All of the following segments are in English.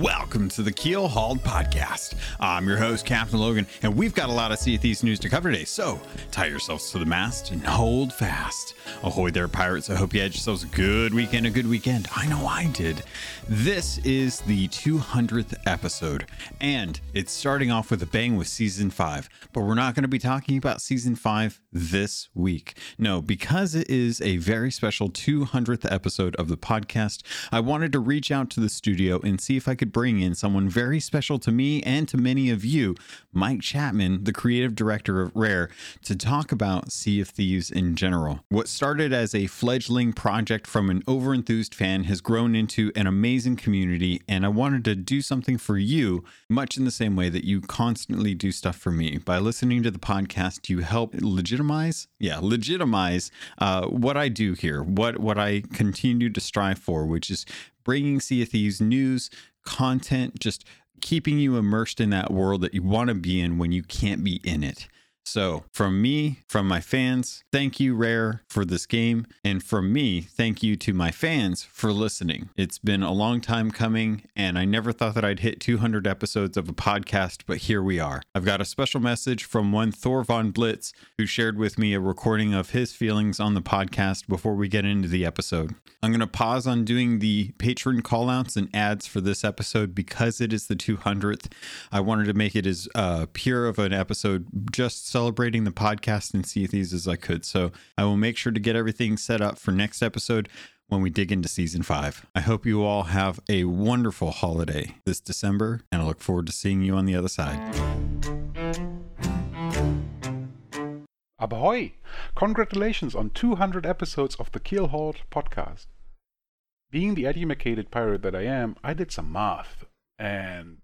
Welcome to the Keel Hauled Podcast. I'm your host, Captain Logan, and we've got a lot of Sea of Thieves news to cover today, so tie yourselves to the mast and hold fast. Ahoy there, pirates. I hope you had yourselves a good weekend, I know I did. This is the 200th episode, and it's starting off with a bang with Season 5, but we're not going to be talking about Season 5 this week. No, because it is a very special 200th episode of the podcast, I wanted to reach out to the studio and see if I could bring in someone very special to me and to many of you, Mike Chapman, the creative director of Rare, to talk about Sea of Thieves in general. What started as a fledgling project from an overenthused fan has grown into an amazing community, and I wanted to do something for you much in the same way that you constantly do stuff for me. By listening to the podcast, you help legitimize what I do here, what I continue to strive for, which is bringing Sea of Thieves news, content, just keeping you immersed in that world that you want to be in when you can't be in it. So from me, from my fans, thank you, Rare, for this game. And from me, thank you to my fans for listening. It's been a long time coming, and I never thought that I'd hit 200 episodes of a podcast, but here we are. I've got a special message from one Thor Von Blitz, who shared with me a recording of his feelings on the podcast before we get into the episode. I'm going to pause on doing the patron callouts and ads for this episode because it is the 200th. I wanted to make it as pure of an episode just celebrating the podcast and Sea of Thieves as I could. So I will make sure to get everything set up for next episode when we dig into Season 5. I hope you all have a wonderful holiday this December, and I look forward to seeing you on the other side. Ahoy! Congratulations on 200 episodes of the Keel Hauled Podcast. Being the edumacated pirate that I am, I did some math, and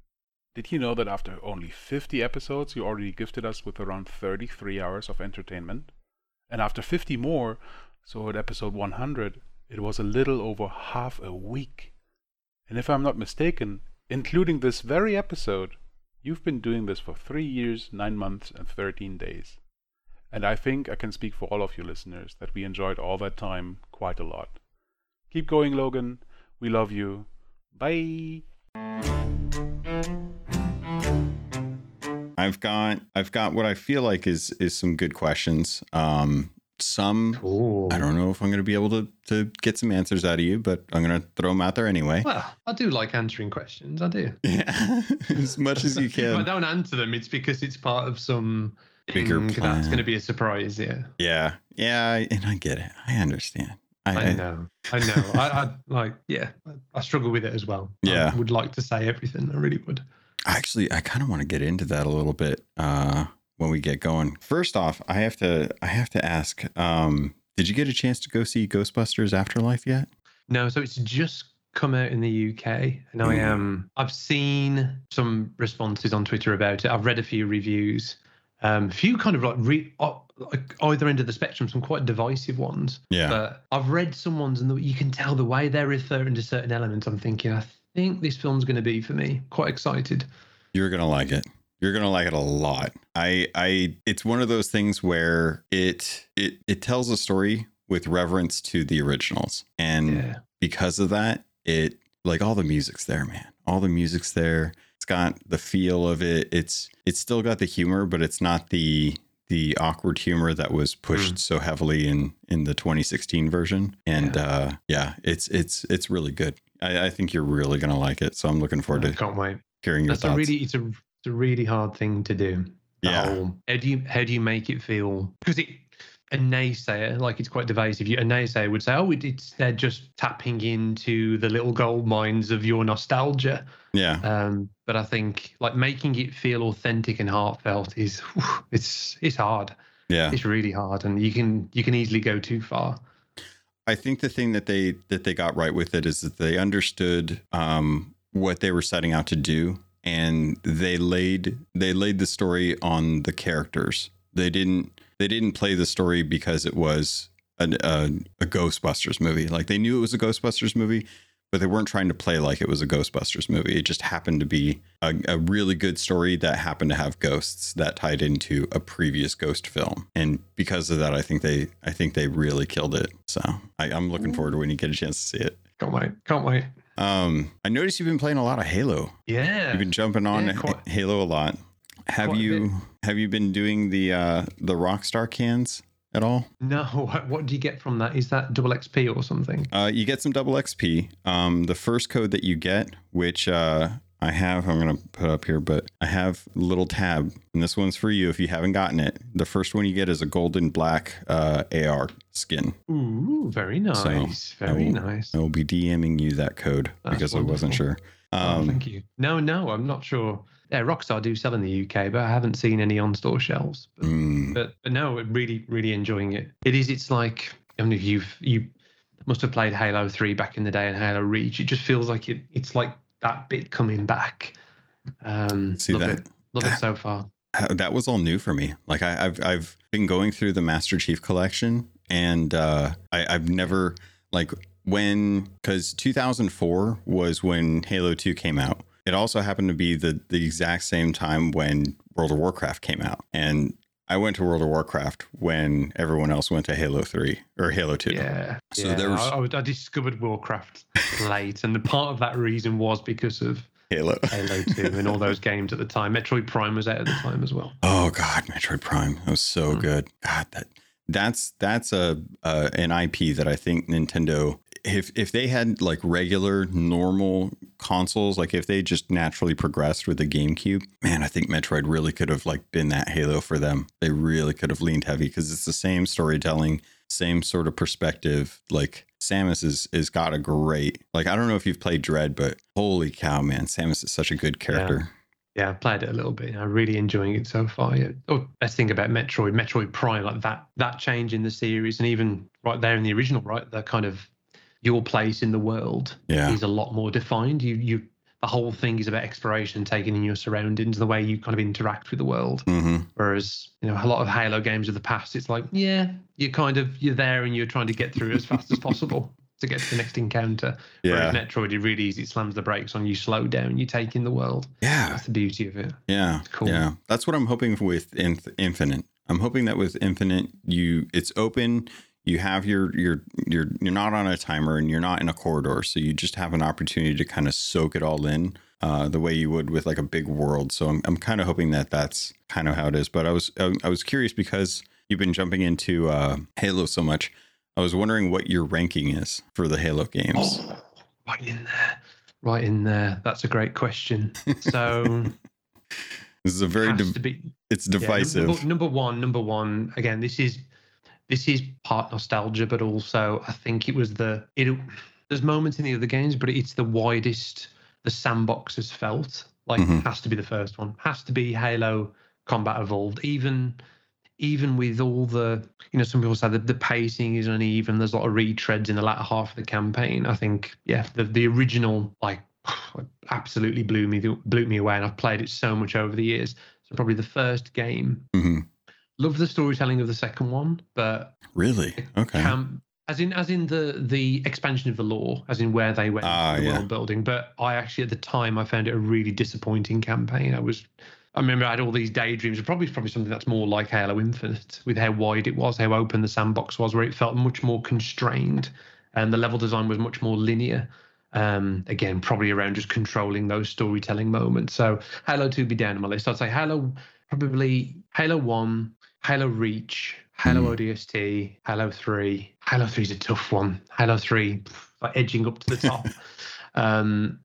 did you know that after only 50 episodes, you already gifted us with around 33 hours of entertainment? And after 50 more, so at episode 100, it was a little over half a week. And if I'm not mistaken, including this very episode, you've been doing this for 3 years, 9 months, and 13 days. And I think I can speak for all of you listeners that we enjoyed all that time quite a lot. Keep going, Logan. We love you. Bye. I've got what I feel like is some good questions. Cool. I don't know if I'm going to be able to get some answers out of you, but I'm going to throw them out there anyway. Well, I do like answering questions. I do. Yeah, as much as you can. If I don't answer them, it's because it's part of some bigger plan. That's going to be a surprise, yeah. Yeah, and I get it. I understand. I know. I struggle with it as well. Yeah. I would like to say everything. I really would. Actually, I kind of want to get into that a little bit when we get going. First off, I have to ask, did you get a chance to go see Ghostbusters Afterlife yet? No, so it's just come out in the UK, and I've seen some responses on Twitter about it. I've read a few reviews, a few kind of either end of the spectrum, some quite divisive ones. Yeah. But I've read some ones, and you can tell the way they're referring to certain elements. I'm thinking, I think this film's going to be for me. Quite excited. You're going to like it. You're going to like it a lot. It's one of those things where it tells a story with reverence to the originals. And because of that, all the music's there, man. All the music's there. It's got the feel of it. It's still got the humor, but it's not the awkward humor that was pushed so heavily in the 2016 version. And it's really good. I think you're really going to like it. So I'm looking forward to hearing your thoughts. It's a really hard thing to do. Yeah. How do you make it feel? Because a naysayer, like it's quite divisive. A naysayer would say, oh, they're just tapping into the little gold mines of your nostalgia. Yeah. But I think making it feel authentic and heartfelt is it's hard. Yeah. It's really hard. And you can easily go too far. I think the thing that they got right with it is that they understood what they were setting out to do, and they laid the story on the characters. They didn't play the story because it was a Ghostbusters movie. Like, they knew it was a Ghostbusters movie, but they weren't trying to play like it was a Ghostbusters movie. It just happened to be a really good story that happened to have ghosts that tied into a previous ghost film. And because of that, I think they really killed it. So I'm looking forward to when you get a chance to see it. Can't wait. I noticed you've been playing a lot of Halo. Yeah. You've been jumping on Halo a lot. Have you been doing the Rockstar cans at all? No. What do you get from that? Is that double XP or something? You get some double XP. The first code that you get, which I'm going to put up here, but I have a little tab, and this one's for you if you haven't gotten it. The first one you get is a gold and black AR skin. Ooh, very nice. So very nice. I will be DMing you that code. That's because wonderful. I wasn't sure. Thank you. No, I'm not sure. Yeah, Rockstar do sell in the UK, but I haven't seen any on store shelves. But no, really, really enjoying it. It is. It's like, I mean, you must have played Halo 3 back in the day and Halo Reach. It just feels like it's like that bit coming back. Love it so far. That was all new for me. Like I've been going through the Master Chief Collection, and I've never like. Because 2004 was when Halo 2 came out. It also happened to be the exact same time when World of Warcraft came out. And I went to World of Warcraft when everyone else went to Halo 3 or Halo 2. Yeah. So there was... I discovered Warcraft late. And the part of that reason was because of Halo 2 and all those games at the time. Metroid Prime was out at the time as well. Oh, God. Metroid Prime. That was so good. God, that's an IP that I think Nintendo... If they had like regular normal consoles, like if they just naturally progressed with the GameCube, man, I think Metroid really could have like been that Halo for them. They really could have leaned heavy because it's the same storytelling, same sort of perspective. Like Samus is got a great, like, I don't know if you've played Dread, but holy cow, man, Samus is such a good character. Yeah, I played it a little bit. I'm really enjoying it so far. Yeah. Oh, best thing about Metroid Prime, like that change in the series, and even right there in the original, right, the kind of your place in the world is a lot more defined. You the whole thing is about exploration, taking in your surroundings, the way you kind of interact with the world. Mm-hmm. Whereas, you know, a lot of Halo games of the past, it's like, you're there and you're trying to get through as fast as possible to get to the next encounter. Yeah. Whereas Metroid, it really is, it slams the brakes on you, slow down, you take in the world. Yeah. That's the beauty of it. Yeah. It's cool. Yeah. That's what I'm hoping with Infinite. I'm hoping that with Infinite, it's open. You have you're not on a timer and you're not in a corridor, so you just have an opportunity to kind of soak it all in the way you would with like a big world. So I'm kind of hoping that that's kind of how it is. But I was curious because you've been jumping into Halo so much. I was wondering what your ranking is for the Halo games. Oh, right in there. That's a great question. So this is a very it's divisive. Number one. Again, This is part nostalgia, but also I think it was there's moments in the other games, but it's the widest the sandbox has felt. Like it has to be the first one. Has to be Halo Combat Evolved. Even with all the, you know, some people say that the pacing is uneven. There's a lot of retreads in the latter half of the campaign. I think, the original like absolutely blew me away, and I've played it so much over the years. So probably the first game. Mm-hmm. Love the storytelling of the second one, but really, okay, as in the expansion of the lore, as in where they went the world building. But I actually at the time I found it a really disappointing campaign. I remember I had all these daydreams. Probably something that's more like Halo Infinite with how wide it was, how open the sandbox was, where it felt much more constrained, and the level design was much more linear. Again, probably around just controlling those storytelling moments. So Halo 2 be down on my list. I'd say Halo probably Halo 1. Halo Reach, Halo ODST, Halo 3. Halo 3 is a tough one. Halo 3, like edging up to the top.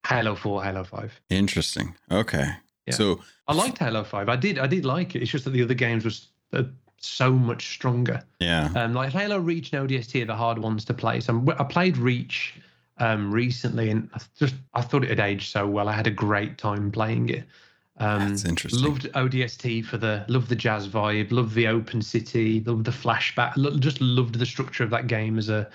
Halo 4, Halo 5. Interesting. Okay. Yeah. So I liked Halo 5. I did like it. It's just that the other games were so much stronger. Yeah. Like Halo Reach and ODST are the hard ones to play. So I played Reach recently, and I thought it had aged so well. I had a great time playing it. That's interesting. Loved ODST loved the jazz vibe, loved the open city, loved the flashback, just loved the structure of that game as a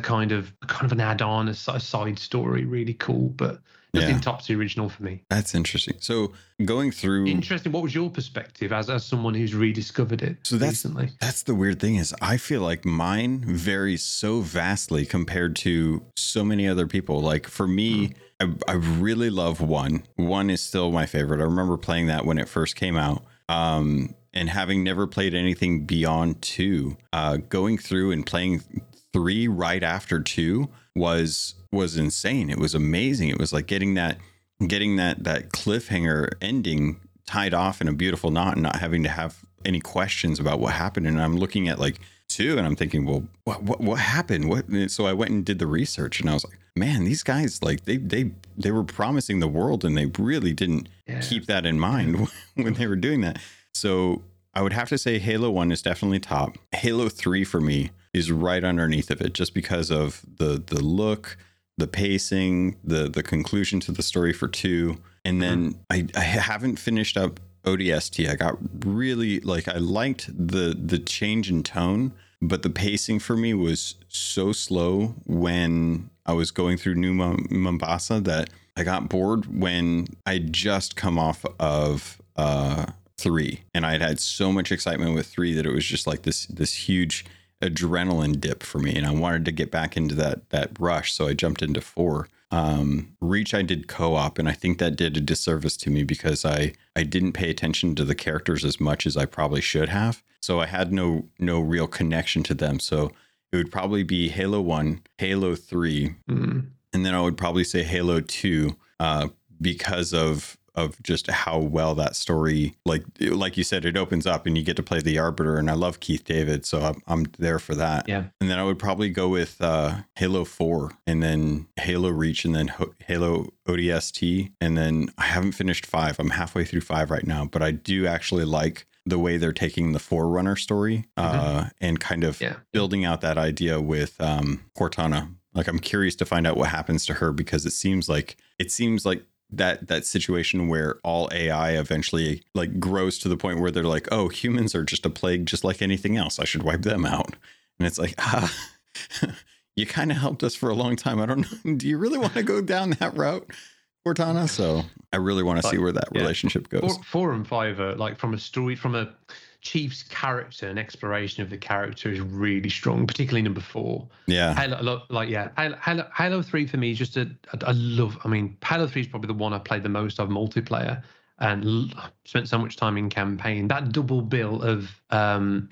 kind of an add-on, a side story, really cool, but nothing tops the original for me. That's interesting. So going through, interesting. What was your perspective as someone who's rediscovered it recently? That's the weird thing is I feel like mine varies so vastly compared to so many other people. Like for me. I really love one. One is still my favorite. I remember playing that when it first came out, and having never played anything beyond two, going through and playing 3 right after 2 was insane. It was amazing. It was like getting that cliffhanger ending tied off in a beautiful knot and not having to have any questions about what happened. And I'm looking at like 2 and I'm thinking, well, what happened? What? And so I went and did the research and I was like, man, these guys, like they were promising the world and they really didn't keep that in mind when they were doing that. So I would have to say Halo 1 is definitely top. Halo 3 for me is right underneath of it, just because of the look, the pacing, the conclusion to the story for 2. And then I haven't finished up ODST. I got really I liked the change in tone, but the pacing for me was so slow when I was going through New Mombasa that I got bored when I just come off of 3, and I'd had so much excitement with 3 that it was just like this huge adrenaline dip for me, and I wanted to get back into that rush, so I jumped into 4. Reach I did co-op, and I think that did a disservice to me because I didn't pay attention to the characters as much as I probably should have, so I had no real connection to them. So it would probably be Halo 1, Halo 3, and then I would probably say Halo 2 because of just how well that story, like you said, it opens up and you get to play the Arbiter, and I love Keith David, so I'm there for that. Yeah. And then I would probably go with Halo 4 and then Halo Reach and then Halo ODST. And then I haven't finished 5. I'm halfway through 5 right now, but I do actually like the way they're taking the Forerunner story and kind of building out that idea with Cortana. Like, I'm curious to find out what happens to her, because it seems like that situation where all AI eventually grows to the point where they're like, oh, humans are just a plague just like anything else, I should wipe them out. And it's like, you kind of helped us for a long time. I don't know, do you really want to go down that route, Cortana? So I really want to see where that relationship goes. 4 and 5 are from a story, from a Chief's character and exploration of the character is really strong, particularly number 4. Yeah. Halo 3 for me is just Halo 3 is probably the one I played the most of multiplayer and spent so much time in campaign. That double bill of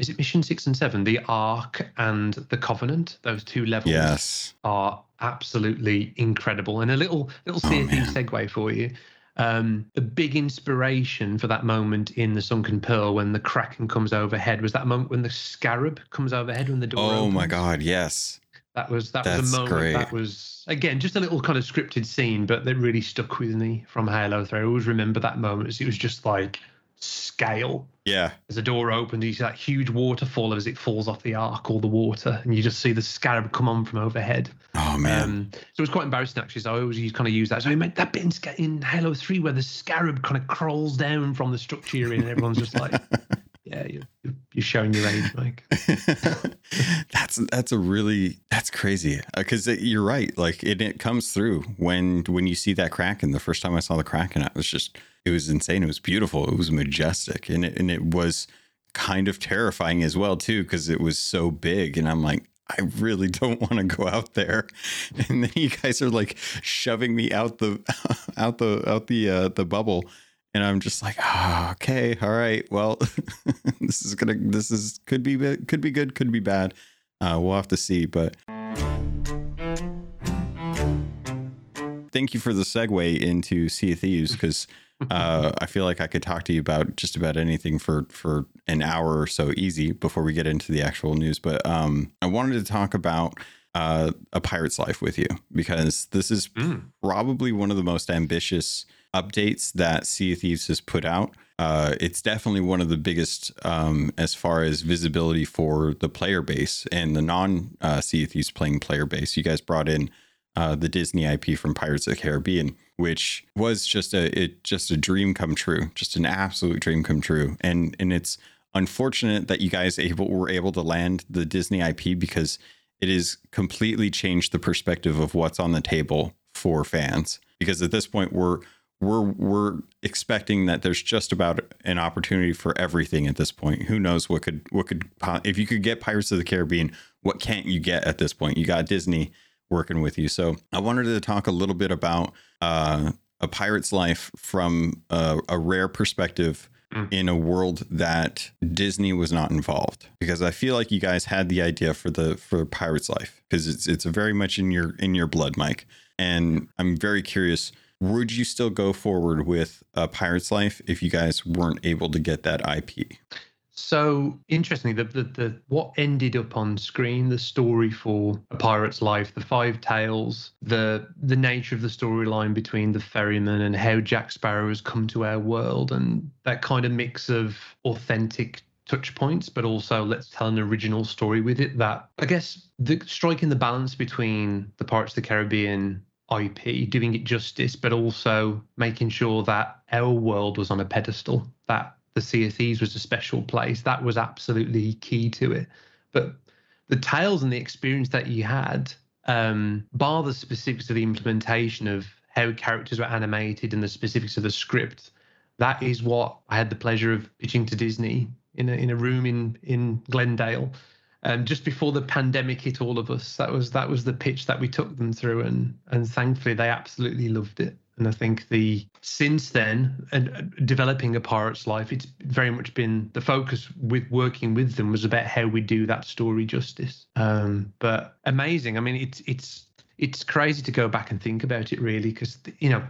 is it Mission 6 and 7, the Ark and the Covenant, those 2 levels are absolutely incredible. And a little segue for you. The big inspiration for that moment in The Sunken Pearl when the Kraken comes overhead was that moment when the Scarab comes overhead when the door opens. Oh my God, yes. That was a moment. Great. That was, again, just a little kind of scripted scene, but that really stuck with me from Halo 3. I always remember that moment. It was just scale. Yeah. As the door opens, you see that huge waterfall as it falls off the Ark, all the water, and you just see the Scarab come on from overhead. Oh, man. So it was quite embarrassing, actually, so I always kind of use that. So I made that bit in Halo 3 where the Scarab kind of crawls down from the structure you're in, and everyone's just like, yeah, you're showing your age, Mike. That's crazy, because you're right. It comes through when you see that Kraken. The first time I saw the Kraken, it was insane. It was beautiful. It was majestic, and it was kind of terrifying as well too, because it was so big. And I'm like, I really don't want to go out there. And then you guys are shoving me out the bubble. And I'm just like, okay, all right, well, this could be good, could be bad. We'll have to see. But thank you for the segue into Sea of Thieves, because I feel like I could talk to you about just about anything for an hour or so easy before we get into the actual news. But I wanted to talk about A Pirate's Life with you, because this is probably one of the most ambitious updates that Sea of Thieves has put out. It's definitely one of the biggest as far as visibility for the player base and the non Sea of Thieves playing player base. You guys brought in the Disney IP from Pirates of the Caribbean, which was just a dream come true, just an absolute dream come true. And it's unfortunate that you guys were able to land the Disney IP, because it has completely changed the perspective of what's on the table for fans. Because at this point, we're expecting that there's just about an opportunity for everything at this point. Who knows what could if you could get Pirates of the Caribbean, what can't you get at this point? You got Disney working with you. So I wanted to talk a little bit about A Pirate's Life from a Rare perspective, in a world that Disney was not involved, because I feel like you guys had the idea for Pirate's Life, because it's very much in your blood, Mike. And I'm very curious, would you still go forward with Pirate's Life if you guys weren't able to get that IP? So interestingly, the what ended up on screen, the story for A Pirate's Life, the five tales, the nature of the storyline between the ferryman and how Jack Sparrow has come to our world, and that kind of mix of authentic touch points, but also let's tell an original story with it, that I guess the striking the balance between the Pirates of the Caribbean IP, doing it justice, but also making sure that our world was on a pedestal, that the Sea of Thieves was a special place. That was absolutely key to it. But the tales and the experience that you had, bar the specifics of the implementation of how characters were animated and the specifics of the script, that is what I had the pleasure of pitching to Disney in a room in Glendale. Just before the pandemic hit all of us, that was the pitch that we took them through, and thankfully they absolutely loved it. And I think since then, and developing A Pirate's Life, it's very much been the focus with working with them was about how we do that story justice. But amazing. I mean, it's crazy to go back and think about it, really, because, you know,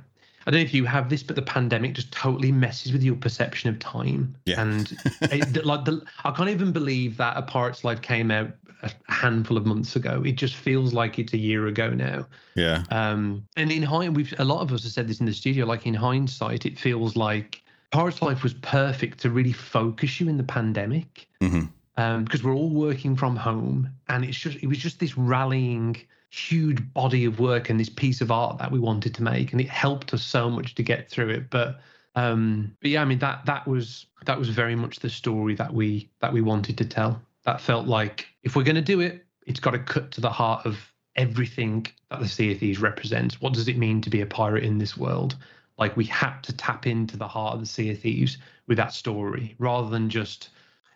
I don't know if you have this, but the pandemic just totally messes with your perception of time. Yeah. And I can't even believe that A Pirate's Life came out a handful of months ago. It just feels like it's a year ago now. Yeah. And in hindsight, a lot of us have said this in the studio, like in hindsight, it feels like Pirate's Life was perfect to really focus you in the pandemic. Mm-hmm. Because we're all working from home, and it was just this rallying huge body of work and this piece of art that we wanted to make, and it helped us so much to get through it. But yeah, I mean that was very much the story that we wanted to tell. That felt like if we're going to do it, it's got to cut to the heart of everything that the Sea of Thieves represents. What does it mean to be a pirate in this world? Like, we had to tap into the heart of the Sea of Thieves with that story, rather than just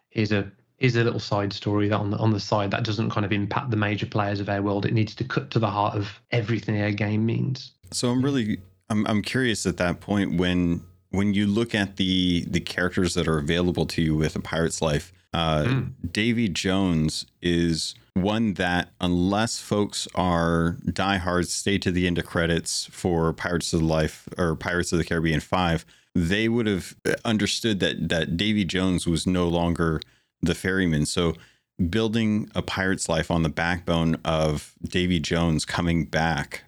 here's a little side story that on the side that doesn't kind of impact the major players of our world. It needs to cut to the heart of everything our game means. So I'm curious at that point when you look at the characters that are available to you with A Pirate's Life, Davy Jones is one that, unless folks are diehards, stay to the end of credits for Pirates of the Life or Pirates of the Caribbean 5, they would have understood that Davy Jones was no longer the ferryman. So building A Pirate's Life on the backbone of Davy Jones coming back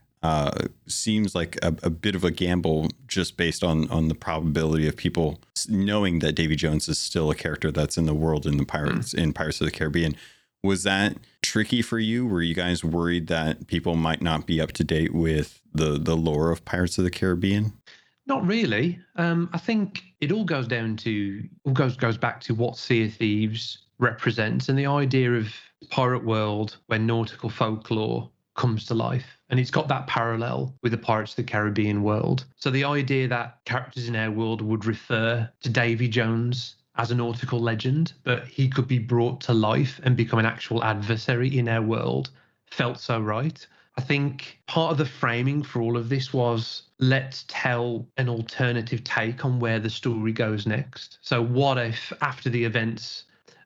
seems like a bit of a gamble, just based on the probability of people knowing that Davy Jones is still a character that's in the world in Pirates of the Caribbean. Was that tricky for you? Were you guys worried that people might not be up to date with the lore of Pirates of the Caribbean? Not really. I think it all goes down to goes back to what Sea of Thieves represents, and the idea of pirate world where nautical folklore comes to life, and it's got that parallel with the Pirates of the Caribbean world. So the idea that characters in our world would refer to Davy Jones as a nautical legend, but he could be brought to life and become an actual adversary in our world, felt so right. I think part of the framing for all of this was, let's tell an alternative take on where the story goes next. So what if, after the events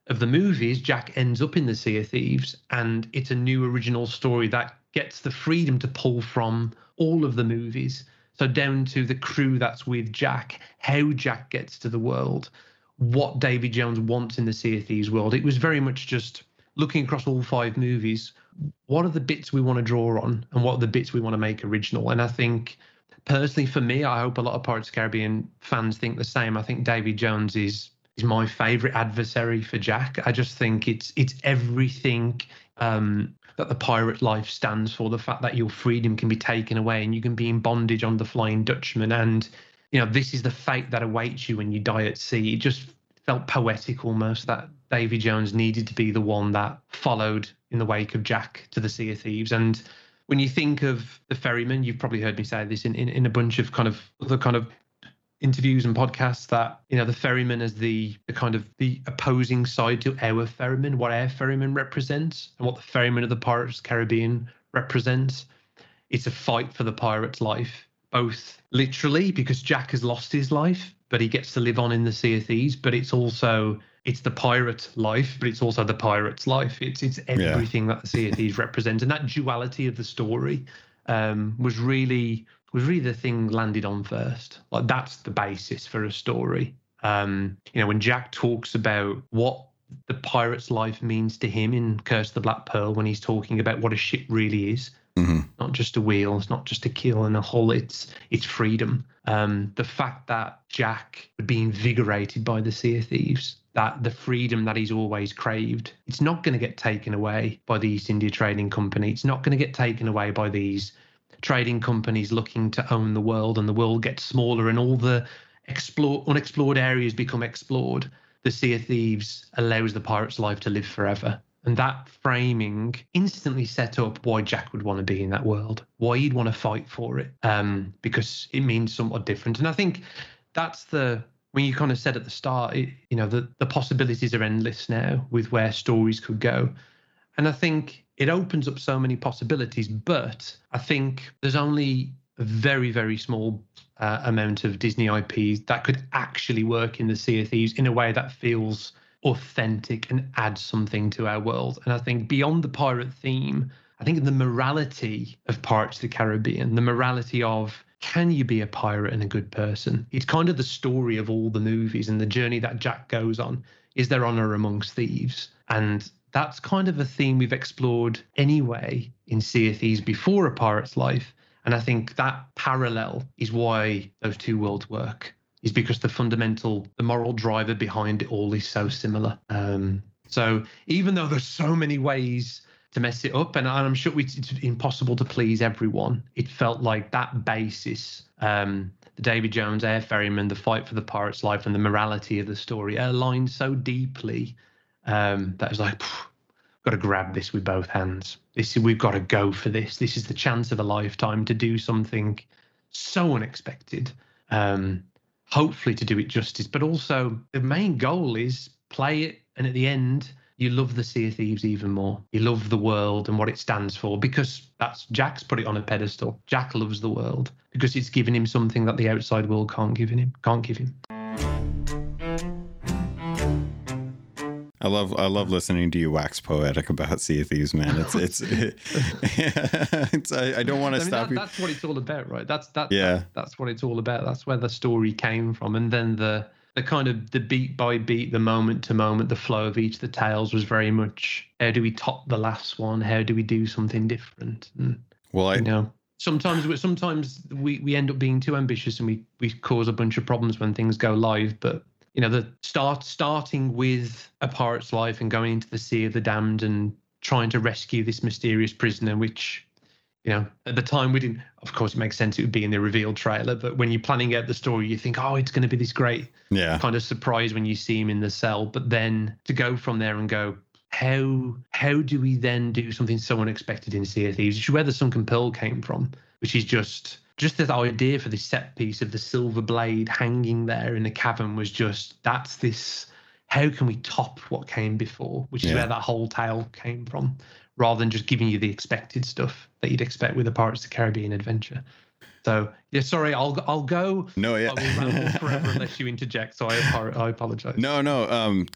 of the movies, Jack ends up in the Sea of Thieves, and it's a new original story that gets the freedom to pull from all of the movies? So down to the crew that's with Jack, how Jack gets to the world, what Davy Jones wants in the Sea of Thieves world. It was very much just looking across all five movies, what are the bits we want to draw on, and what are the bits we want to make original? And I think, personally for me, I hope a lot of Pirates of the Caribbean fans think the same. I think Davy Jones is my favourite adversary for Jack. I just think it's everything that the pirate life stands for, the fact that your freedom can be taken away and you can be in bondage on the Flying Dutchman. And, you know, this is the fate that awaits you when you die at sea. It just felt poetic almost, that Davy Jones needed to be the one that followed in the wake of Jack to the Sea of Thieves. And when you think of the ferryman, you've probably heard me say this in a bunch of kind of other kind of interviews and podcasts, that, you know, the ferryman is the kind of the opposing side to our ferryman, what our ferryman represents and what the ferryman of the Pirates of the Caribbean represents. It's a fight for the pirate's life, both literally because Jack has lost his life, but he gets to live on in the Sea of Thieves. But it's also, it's the pirate life, but it's also the pirate's life. It's everything that the Sea of Thieves represents. And that duality of the story was really the thing landed on first. Like, that's the basis for a story. When Jack talks about what the pirate's life means to him in Curse of the Black Pearl, when he's talking about what a ship really is, not just a wheel, it's not just a keel and a hull, it's freedom. The fact that Jack would be invigorated by the Sea of Thieves, that the freedom that he's always craved, it's not going to get taken away by the East India Trading Company. It's not going to get taken away by these trading companies looking to own the world, and the world gets smaller and all the unexplored areas become explored. The Sea of Thieves allows the pirate's life to live forever. And that framing instantly set up why Jack would want to be in that world, why he'd want to fight for it, because it means somewhat different. And I think that's when you kind of said at the start, the possibilities are endless now with where stories could go. And I think it opens up so many possibilities, but I think there's only a very, very small amount of Disney IPs that could actually work in the Sea of Thieves in a way that feels authentic and adds something to our world. And I think beyond the pirate theme, I think the morality of Pirates of the Caribbean, the morality of, can you be a pirate and a good person? It's kind of the story of all the movies, and the journey that Jack goes on is their honor amongst thieves. And that's kind of a theme we've explored anyway in Sea of Thieves before A Pirate's Life. And I think that parallel is why those two worlds work, is because the moral driver behind it all is so similar. So even though there's so many ways to mess it up, and I'm sure it's impossible to please everyone, it felt like that basis, the Davy Jones, Air Ferryman, the fight for the pirate's life, and the morality of the story aligned so deeply that it was like, got to grab this with both hands. We've got to go for this. This is the chance of a lifetime to do something so unexpected. Hopefully to do it justice, but also the main goal is play it, and at the end you love the Sea of Thieves even more. You love the world and what it stands for, because that's Jack's put it on a pedestal. Jack loves the world because it's given him something that the outside world can't give him. I love listening to you wax poetic about Sea of Thieves, man. I don't want to stop you. That's what it's all about, right? That's what it's all about. That's where the story came from, and then the kind of the beat by beat, the moment to moment, the flow of each of the tales was very much, how do we top the last one? How do we do something different? And, sometimes we end up being too ambitious, and we cause a bunch of problems when things go live, but. The starting with A Pirate's Life and going into the Sea of the Damned and trying to rescue this mysterious prisoner, which, at the time we didn't. Of course, it makes sense it would be in the reveal trailer, but when you're planning out the story, you think, it's going to be this great kind of surprise when you see him in the cell. But then to go from there and go, how do we then do something so unexpected in Sea of Thieves? Which is where The Sunken Pearl came from, which is just that idea for this set piece of the silver blade hanging there in the cavern was just, that's this, how can we top what came before? Which is where that whole tale came from, rather than just giving you the expected stuff that you'd expect with a Pirates of the Caribbean adventure. So, I'll go. No, yeah. I will ramble forever unless you interject, so I apologize. No. God,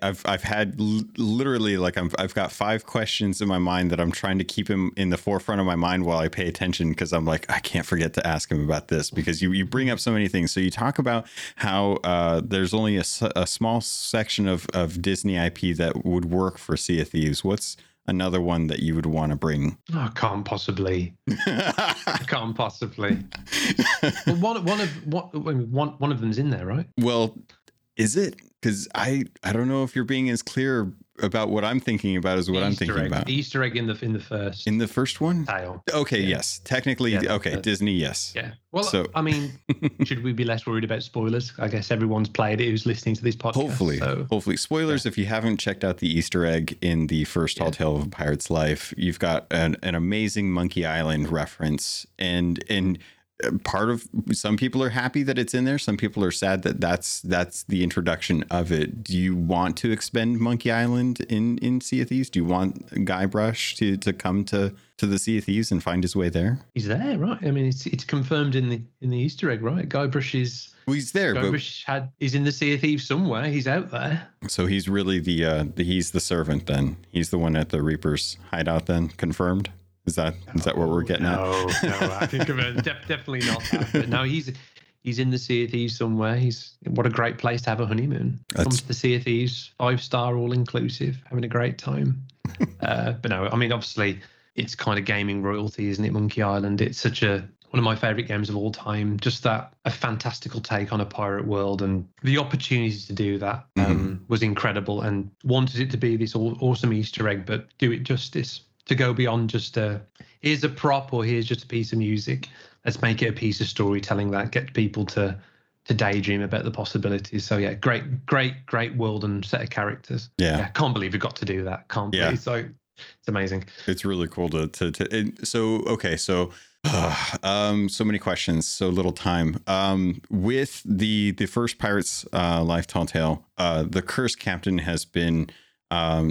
I've had literally, like, I've got 5 questions in my mind that I'm trying to keep him in the forefront of my mind while I pay attention, because I'm like, I can't forget to ask him about this, because you bring up so many things. So you talk about how there's only a small section of Disney IP that would work for Sea of Thieves. What's another one that you would want to bring? I can't possibly. Well, one of them's in there, right? Well, is it? Because I don't know if you're being as clear about what I'm thinking about as what I'm thinking about. The Easter egg in the first one. Tile. Okay. Yeah. Yes. Technically. Yeah, okay. Disney. Yes. Yeah. Well, so. I mean, should we be less worried about spoilers? I guess everyone's played it who's listening to this podcast. Hopefully. Spoilers, if you haven't checked out the Easter egg in the first Tall Tale of a Pirate's Life, you've got an amazing Monkey Island reference, and part of, some people are happy that it's in there. Some people are sad that that's the introduction of it. Do you want to expend Monkey Island in Sea of Thieves? Do you want Guybrush to come to the Sea of Thieves and find his way there? He's there, right? I mean, it's confirmed in the Easter egg, right? Guybrush is. Well, he's there. Guybrush is in the Sea of Thieves somewhere. He's out there. So he's really he's the servant then. He's the one at the Reaper's hideout then. Confirmed. Is that what we're getting at? No, I think definitely not that. But no, he's in the Sea of Thieves somewhere. What a great place to have a honeymoon. Comes to the Sea of Thieves, 5-star, all-inclusive, having a great time. But no, I mean, obviously, it's kind of gaming royalty, isn't it, Monkey Island? It's such one of my favourite games of all time. Just that, a fantastical take on a pirate world, and the opportunity to do that was incredible, and wanted it to be this awesome Easter egg, but do it justice. To go beyond just here's a prop or here's just a piece of music. Let's make it a piece of storytelling that gets people to daydream about the possibilities. So yeah, great world and set of characters. Yeah, can't believe we got to do that. Can't believe. So it's amazing. It's really cool so many questions, so little time. With the first Pirate's Life Tall Tale, the Cursed Captain has been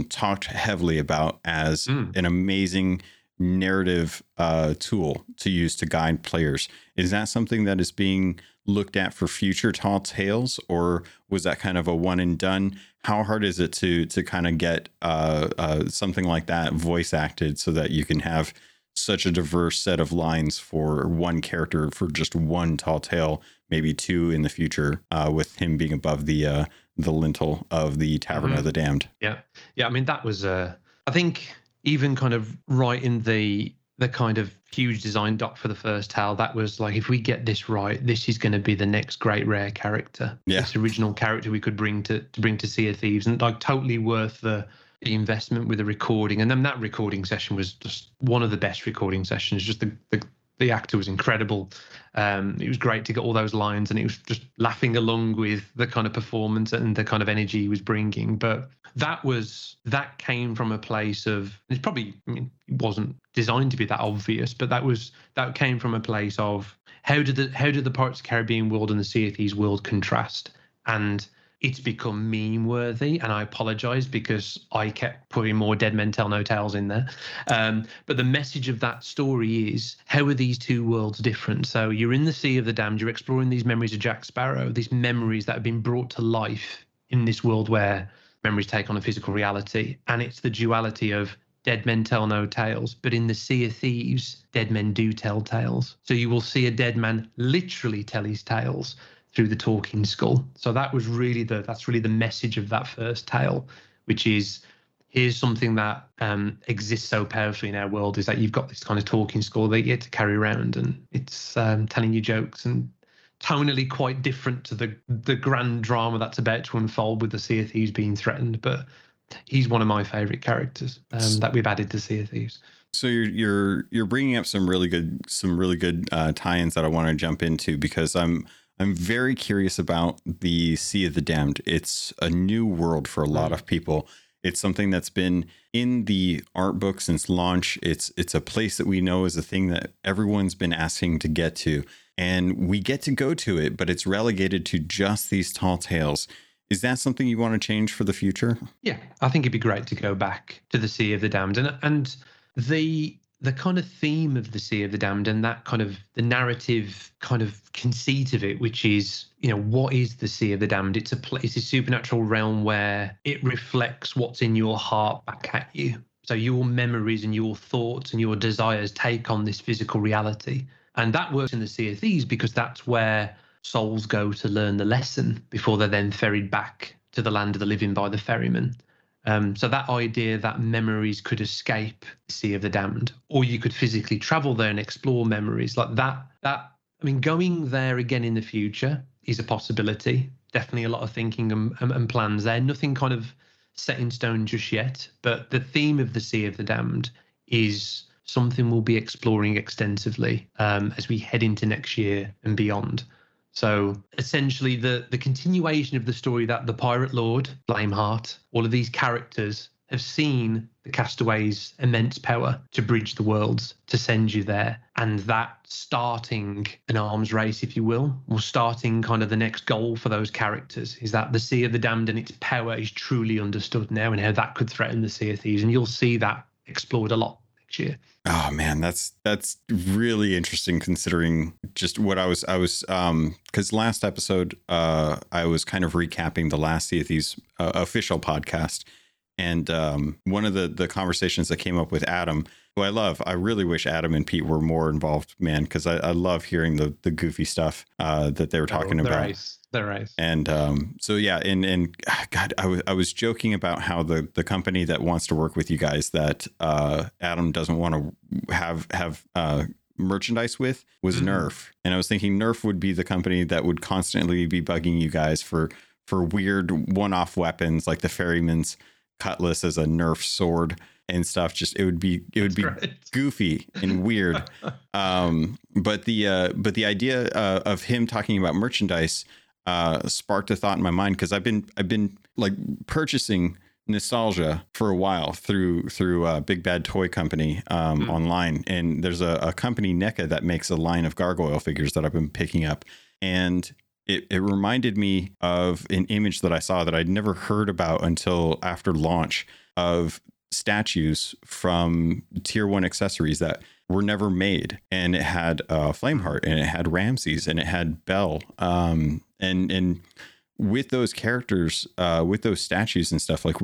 talked heavily about as an amazing narrative tool to use to guide players. Is that something that is being looked at for future Tall Tales, or was that kind of a one and done? How hard is it to kind of get something like that voice acted so that you can have such a diverse set of lines for one character for just one Tall Tale, maybe two in the future, with him being above the lintel of the Tavern of the Damned. Yeah. I mean, that was I think even kind of writing the kind of huge design doc for the first tale, that was like, if we get this right, this is going to be the next great Rare character. Yeah. This original character we could bring to Sea of Thieves, and like totally worth the investment with the recording. And then that recording session was just one of the best recording sessions. Just the actor was incredible. It was great to get all those lines, and it was just laughing along with the kind of performance and the kind of energy he was bringing. But that came from a place of, it's probably, I mean, it wasn't designed to be that obvious, but that came from a place of how do the Pirates of the Caribbean world and the Sea of Thieves world contrast? And it's become meme-worthy, and I apologise because I kept putting more Dead Men Tell No Tales in there. But the message of that story is, how are these two worlds different? So you're in the Sea of the Damned, you're exploring these memories of Jack Sparrow, these memories that have been brought to life in this world where memories take on a physical reality, and it's the duality of Dead men tell no tales, but in the Sea of Thieves, dead men do tell tales. So you will see a dead man literally tell his tales through the talking skull. So that was really that's really the message of that first tale, which is, here's something that exists so powerfully in our world, is that you've got this kind of talking skull that you get to carry around, and it's telling you jokes, and tonally quite different to the grand drama that's about to unfold with the Sea of Thieves being threatened. But he's one of my favourite characters that we've added to Sea of Thieves. So you're bringing up some really good tie-ins that I want to jump into, because I'm very curious about the Sea of the Damned. It's a new world for a lot of people. It's something that's been in the art book since launch. It's a place that we know is a thing that everyone's been asking to get to, and we get to go to it, but it's relegated to just these Tall Tales. Is that something you want to change for the future? Yeah, I think it'd be great to go back to the Sea of the Damned, and the kind of theme of the Sea of the Damned, and that kind of the narrative kind of conceit of it, which is, you know, what is the Sea of the Damned? It's a place, it's a supernatural realm where it reflects what's in your heart back at you. So your memories and your thoughts and your desires take on this physical reality. And that works in the Sea of Thieves because that's where souls go to learn the lesson before they're then ferried back to the land of the living by the ferryman. So that idea that memories could escape the Sea of the Damned, or you could physically travel there and explore memories like that. That, I mean, going there again in the future is a possibility. Definitely a lot of thinking and plans there. Nothing kind of set in stone just yet. But the theme of the Sea of the Damned is something we'll be exploring extensively as we head into next year and beyond. So essentially the continuation of the story that the Pirate Lord, Flameheart, all of these characters have seen the castaways' immense power to bridge the worlds, to send you there. And that starting an arms race, if you will, or starting kind of the next goal for those characters, is that the Sea of the Damned and its power is truly understood now, and how that could threaten the Sea of Thieves. And you'll see that explored a lot next year. Oh man, that's really interesting, considering just what I was because last episode I was kind of recapping the last Sea of Thieves official podcast, and one of the conversations that came up with Adam, who I really wish Adam and Pete were more involved, man, because I love hearing the goofy stuff that they were talking about. They're right. And so yeah, and God, I was joking about how the company that wants to work with you guys that Adam doesn't want to have merchandise with was Nerf, and I was thinking Nerf would be the company that would constantly be bugging you guys for weird one-off weapons like the ferryman's cutlass as a Nerf sword and stuff. Just it would be right. Goofy and weird. But the idea of him talking about merchandise sparked a thought in my mind, because I've been like purchasing nostalgia for a while through Big Bad Toy Company online, and there's a company, NECA, that makes a line of gargoyle figures that I've been picking up, and it reminded me of an image that I saw that I'd never heard about until after launch, of statues from tier 1 accessories that were never made, and it had Flameheart, and it had Ramses, and it had Bell, and with those characters, with those statues and stuff, like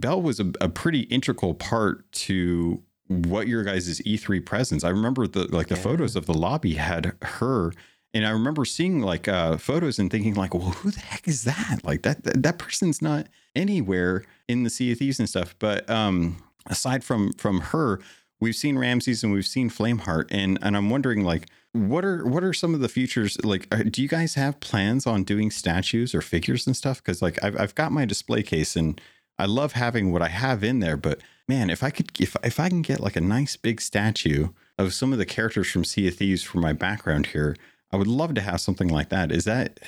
Bell was a pretty integral part to what your guys' E3 presence. I remember the photos of the lobby had her, and I remember seeing photos and thinking well, who the heck is that? Like that person's not anywhere in the Sea of Thieves and stuff. But aside from her, we've seen Ramses and we've seen Flameheart, and I'm wondering what are some of the features? Do you guys have plans on doing statues or figures and stuff? Because I've got my display case and I love having what I have in there, but man, if I can get a nice big statue of some of the characters from Sea of Thieves for my background here, I would love to have something like that. Is that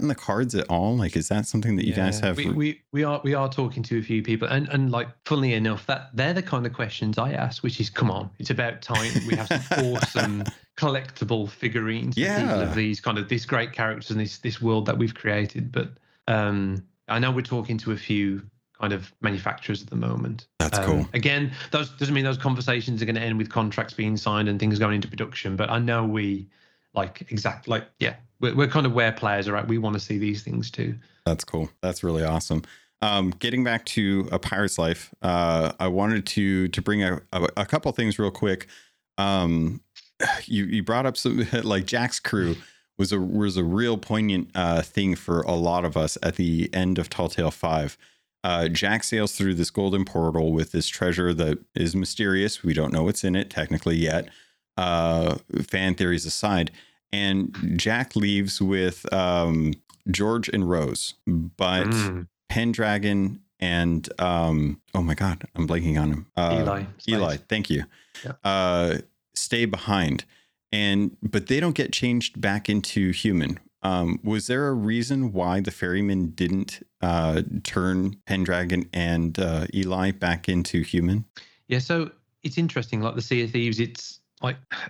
in the cards at all? Is that something that you guys have? We are talking to a few people, and funnily enough, that they're the kind of questions I ask, which is, come on, it's about time we have some awesome collectible figurines of these kind of this great characters and this world that we've created. But I know we're talking to a few kind of manufacturers at the moment. That's cool. Again, those doesn't mean those conversations are going to end with contracts being signed and things going into production. But I know we're kind of where players are at. We want to see these things too. That's cool. That's really awesome. Getting back to A Pirate's Life, I wanted to bring a couple things real quick. You brought up some Jack's crew was a real poignant thing for a lot of us at the end of Tall Tale 5. Jack sails through this golden portal with this treasure that is mysterious. We don't know what's in it technically yet. Fan theories aside, and Jack leaves with George and Rose, but Pendragon and oh my god, I'm blanking on him, Eli, thank you, stay behind, but they don't get changed back into human. Was there a reason why the ferryman didn't turn Pendragon and Eli back into human? So it's interesting, the Sea of Thieves, it's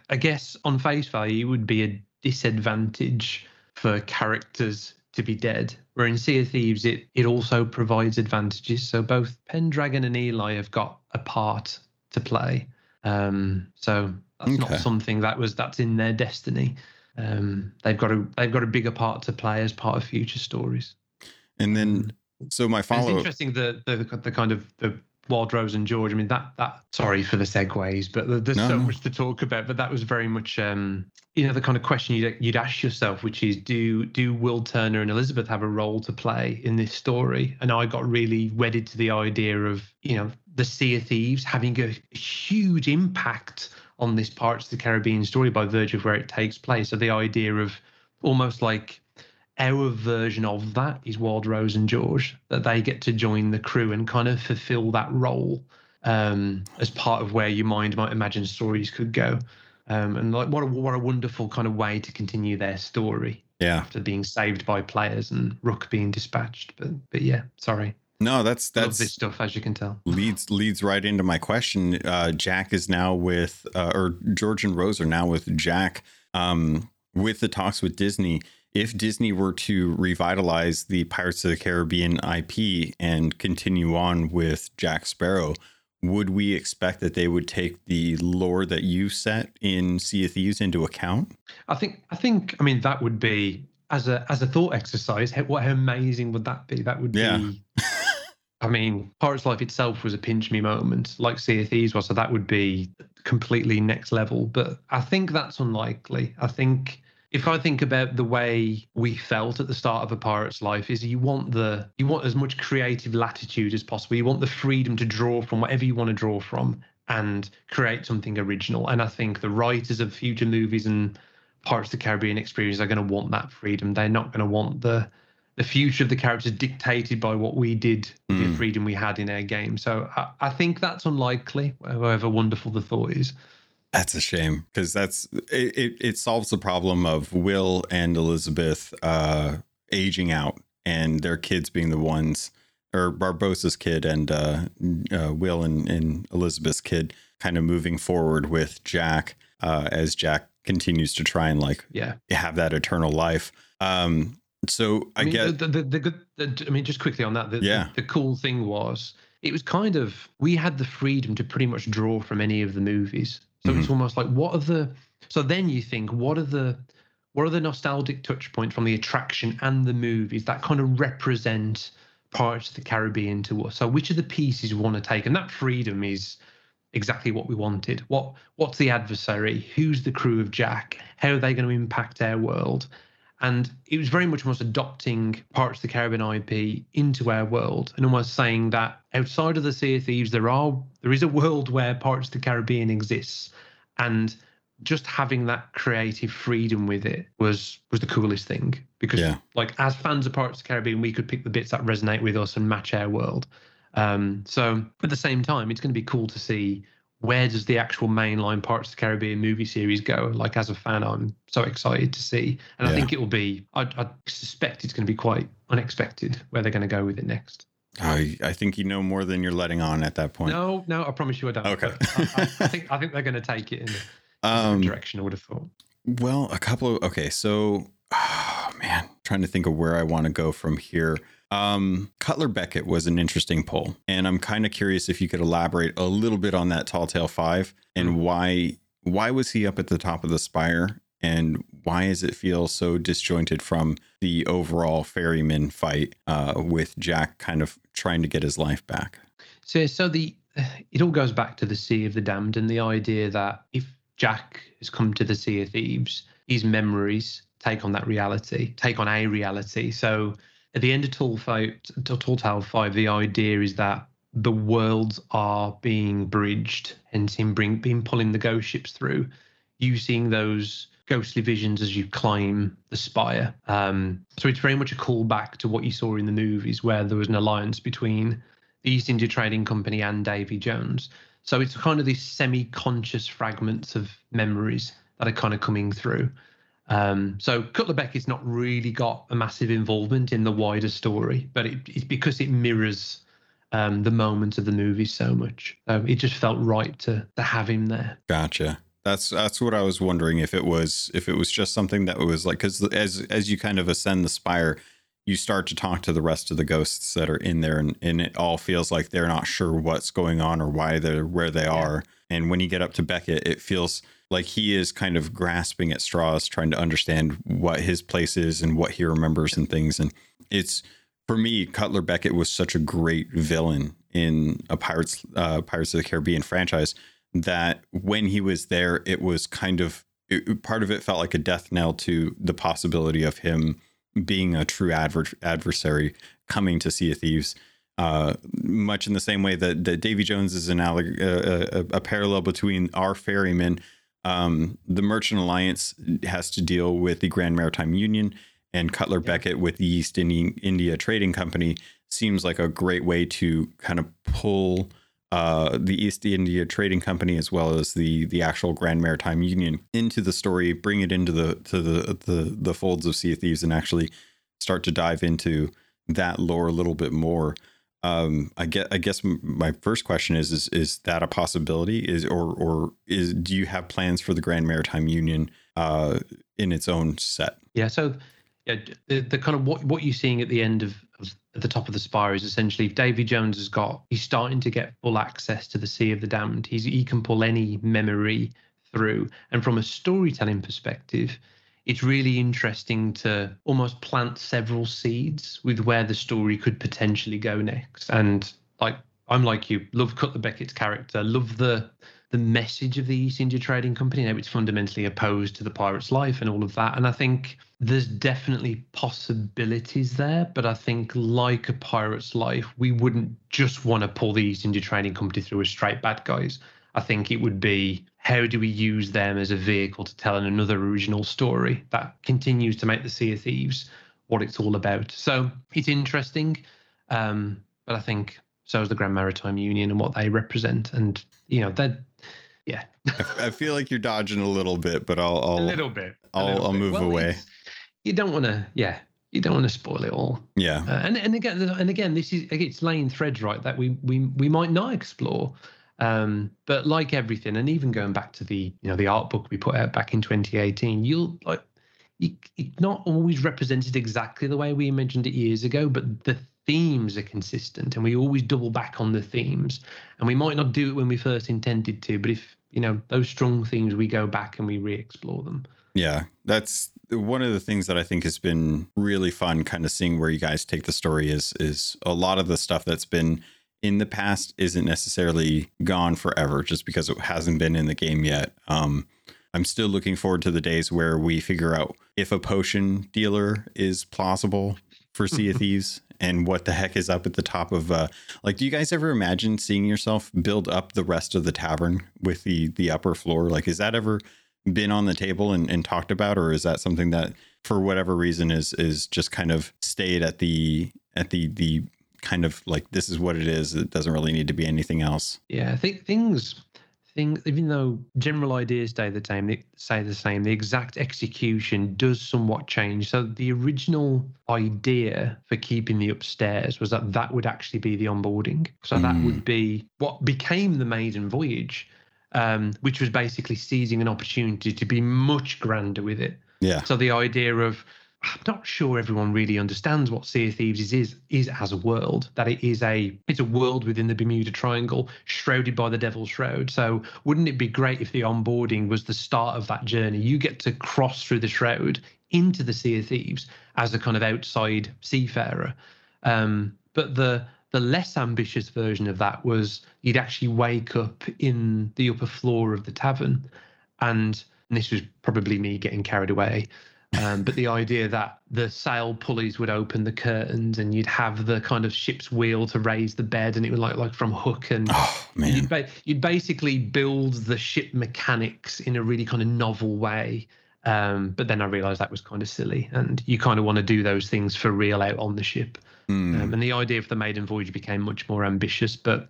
I guess on face value, it would be a disadvantage for characters to be dead. Where in Sea of Thieves, it also provides advantages. So both Pendragon and Eli have got a part to play. So that's not something that's in their destiny. They've got a bigger part to play as part of future stories. And then, so my follow-up. It's interesting the kind of the Waldrose and George. I mean, that sorry for the segues, but there's so much to talk about, but that was very much the kind of question you'd ask yourself, which is do Will Turner and Elizabeth have a role to play in this story? And I got really wedded to the idea of the Sea of Thieves having a huge impact on this Pirates of the Caribbean story by virtue of where it takes place. So the idea of almost our version of that is Waldrose and George, that they get to join the crew and kind of fulfill that role as part of where your mind might imagine stories could go. And what a wonderful kind of way to continue their story after being saved by players and Rook being dispatched. But yeah, sorry. No, that's this stuff, as you can tell. leads right into my question. Jack is now with, or George and Rose are now with Jack, with the talks with Disney. If Disney were to revitalize the Pirates of the Caribbean IP and continue on with Jack Sparrow, would we expect that they would take the lore that you set in Sea of Thieves into account? I think. I mean, that would be as a thought exercise. What how amazing would that be? That would be. I mean, Pirate's Life itself was a pinch me moment, like Sea of Thieves was, so that would be completely next level. But I think that's unlikely. I think if I think about the way we felt at the start of A Pirate's Life, is you want as much creative latitude as possible. You want the freedom to draw from whatever you want to draw from and create something original. And I think the writers of future movies and Pirates of the Caribbean experience are going to want that freedom. They're not going to want the future of the characters dictated by what we did, the freedom we had in our game. So I think that's unlikely, however wonderful the thought is. That's a shame, because it solves the problem of Will and Elizabeth aging out and their kids being the ones, or Barbossa's kid and Will and Elizabeth's kid kind of moving forward with Jack as Jack continues to try and have that eternal life. So I guess the I mean, just quickly on that, the cool thing was it was kind of, we had the freedom to pretty much draw from any of the movies. So It's almost like, what are the nostalgic touch points from the attraction and the movies that kind of represent Pirates of the Caribbean to us? So which of the pieces we want to take? And that freedom is exactly what we wanted. What's the adversary? Who's the crew of Jack? How are they going to impact our world? And it was very much almost adopting Pirates of the Caribbean IP into our world and almost saying that outside of the Sea of Thieves, there is a world where Pirates of the Caribbean exists. And just having that creative freedom with it was the coolest thing. Because as fans of Pirates of the Caribbean, we could pick the bits that resonate with us and match our world. So at the same time, it's going to be cool to see where does the actual mainline Pirates of the Caribbean movie series go? Like, as a fan, I'm so excited to see. And I think it will be, I suspect it's going to be quite unexpected where they're going to go with it next. I think you know more than you're letting on at that point. No, I promise you I don't. Okay. I think they're going to take it in a different direction, I would have thought. Well, trying to think of where I want to go from here. Cutler Beckett was an interesting poll, and I'm kind of curious if you could elaborate a little bit on that Tall Tale 5 and why was he up at the top of the spire, and why does it feel so disjointed from the overall ferryman fight with Jack kind of trying to get his life back? So it all goes back to the Sea of the Damned and the idea that if Jack has come to the Sea of Thieves, his memories take on a reality. So at the end of Tall Tale 5, the idea is that the worlds are being bridged, and him pulling the ghost ships through. You seeing those ghostly visions as you climb the spire. So it's very much a callback to what you saw in the movies, where there was an alliance between the East India Trading Company and Davy Jones. So it's kind of these semi-conscious fragments of memories that are kind of coming through. So Cutler Beckett's not really got a massive involvement in the wider story, but it's because it mirrors the moments of the movie so much. So it just felt right to have him there. Gotcha. That's what I was wondering, if it was just something that was like, because as you kind of ascend the spire, you start to talk to the rest of the ghosts that are in there, and it all feels like they're not sure what's going on or why they're where they are. And when you get up to Beckett, it feels like he is kind of grasping at straws, trying to understand what his place is and what he remembers and things. And it's, for me, Cutler Beckett was such a great villain in a Pirates of the Caribbean franchise that when he was there, it was kind of, part of it felt like a death knell to the possibility of him being a true adversary coming to Sea of Thieves, much in the same way that Davy Jones is a parallel between our ferrymen. The Merchant Alliance has to deal with the Grand Maritime Union, and Cutler Beckett with the East India Trading Company seems like a great way to kind of pull the East India Trading Company as well as the actual Grand Maritime Union into the story, bring it into the folds of Sea of Thieves, and actually start to dive into that lore a little bit more. I guess my first question is that a possibility? Do you have plans for the Grand Maritime Union in its own set? Yeah. So yeah, the kind of what you're seeing at the end of at the top of the spire is essentially Davy Jones he's starting to get full access to the Sea of the Damned. He can pull any memory through. And from a storytelling perspective, it's really interesting to almost plant several seeds with where the story could potentially go next. And like, I'm like you, love Cutler Beckett's character, love the message of the East India Trading Company. Now it's fundamentally opposed to the pirate's life and all of that. And I think there's definitely possibilities there, but I think like a pirate's life, we wouldn't just want to pull the East India Trading Company through as straight bad guys. I think it would be, how do we use them as a vehicle to tell another original story that continues to make the Sea of Thieves what it's all about? So it's interesting, but I think so is the Grand Maritime Union and what they represent. And, yeah. I feel like you're dodging a little bit, but I'll move away. You don't want to spoil it all. Yeah. And again, this is, it's laying threads, right, that we might not explore. But like everything, and even going back to the art book we put out back in 2018, it's not always represented exactly the way we imagined it years ago, but the themes are consistent and we always double back on the themes, and we might not do it when we first intended to, but if, those strong themes, we go back and we re-explore them. Yeah, that's one of the things that I think has been really fun, kind of seeing where you guys take the story is a lot of the stuff that's been in the past isn't necessarily gone forever just because it hasn't been in the game yet. I'm still looking forward to the days where we figure out if a potion dealer is plausible for Sea of Thieves and what the heck is up at the top of do you guys ever imagine seeing yourself build up the rest of the tavern with the upper floor? Like, is that ever been on the table and talked about, or is that something that for whatever reason is just kind of stayed at the kind of like, this is what it is, it doesn't really need to be anything else? Yeah, I think things, even though general ideas stay the same, the exact execution does somewhat change. So the original idea for keeping the upstairs was that would actually be the onboarding. So that would be what became the Maiden Voyage, which was basically seizing an opportunity to be much grander with it. Yeah. So the idea of, I'm not sure everyone really understands what Sea of Thieves is as a world, that it's a world within the Bermuda Triangle shrouded by the Devil's Shroud. So wouldn't it be great if the onboarding was the start of that journey? You get to cross through the Shroud into the Sea of Thieves as a kind of outside seafarer. But the less ambitious version of that was you'd actually wake up in the upper floor of the tavern. And this was probably me getting carried away. But the idea that the sail pulleys would open the curtains and you'd have the kind of ship's wheel to raise the bed, and it would like from Hook, and you'd basically build the ship mechanics in a really kind of novel way. But then I realized that was kind of silly, and you kind of want to do those things for real out on the ship. And the idea for the Maiden Voyage became much more ambitious, but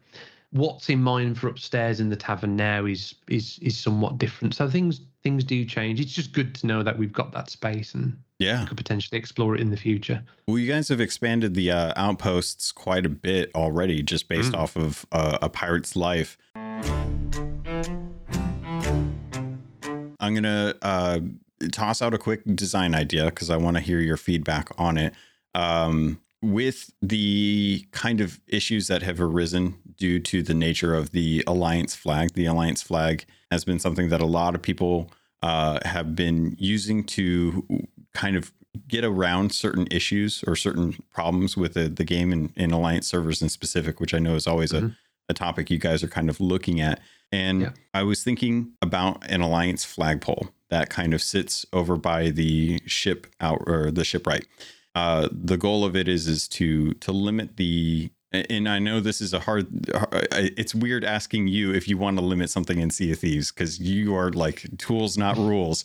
what's in mind for upstairs in the tavern now is somewhat different. So things do change. It's just good to know that we've got that space and could potentially explore it in the future. Well, you guys have expanded the outposts quite a bit already, just based off of A Pirate's Life. I'm going to toss out a quick design idea because I want to hear your feedback on it. With the kind of issues that have arisen due to the nature of the Alliance flag, has been something that a lot of people have been using to kind of get around certain issues or certain problems with the game and Alliance servers in specific, which I know is always a topic you guys are kind of looking at. And I was thinking about an Alliance flagpole that kind of sits over by the ship out or the shipwright. The goal of it is to limit the, and I know this is it's weird asking you if you want to limit something in Sea of Thieves because you are like tools, not rules.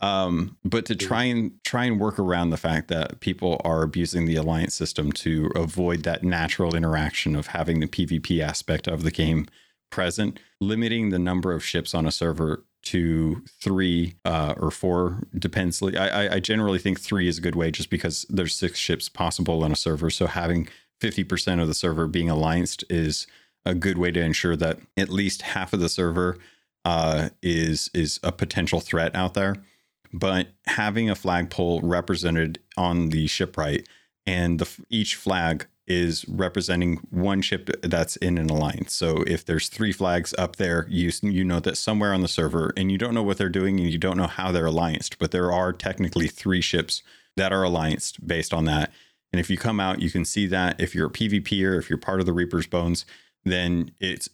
But to try and work around the fact that people are abusing the Alliance system to avoid that natural interaction of having the PvP aspect of the game present, limiting the number of ships on a server to 3 or 4, depends. I generally think 3 is a good way just because there's 6 ships possible on a server. So having 50% of the server being allianced is a good way to ensure that at least half of the server is a potential threat out there. But having a flagpole represented on the shipwright, and each flag is representing one ship that's in an alliance. So if there's three flags up there, you know that somewhere on the server, and you don't know what they're doing and you don't know how they're allianced, but there are technically three ships that are allianced based on that. And if you come out, you can see that if you're a PvPer, if you're part of the Reaper's Bones, then it's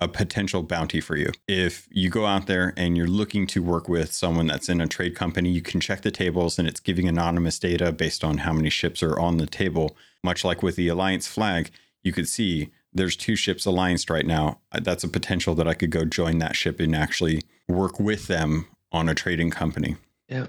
a potential bounty for you. If you go out there and you're looking to work with someone that's in a trade company, you can check the tables and it's giving anonymous data based on how many ships are on the table. Much like with the alliance flag, you could see there's two ships allianced right now. That's a potential that I could go join that ship and actually work with them on a trading company. Yeah.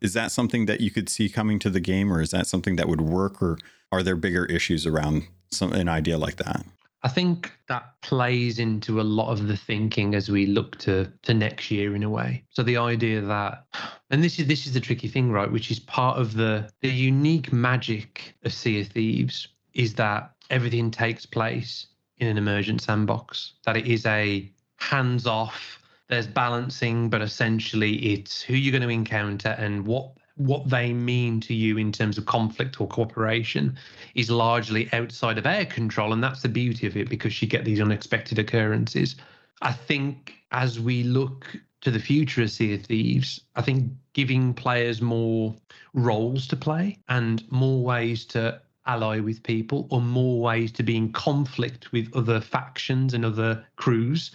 Is that something that you could see coming to the game, or is that something that would work, or are there bigger issues around an idea like that? I think that plays into a lot of the thinking as we look to next year in a way. So the idea that, and this is the tricky thing, right, which is part of the unique magic of Sea of Thieves, is that everything takes place in an emergent sandbox, that it is a hands-off, there's balancing, but essentially it's who you're going to encounter and what they mean to you in terms of conflict or cooperation is largely outside of our control. And that's the beauty of it, because you get these unexpected occurrences. I think as we look to the future of Sea of Thieves, I think giving players more roles to play and more ways to ally with people, or more ways to be in conflict with other factions and other crews,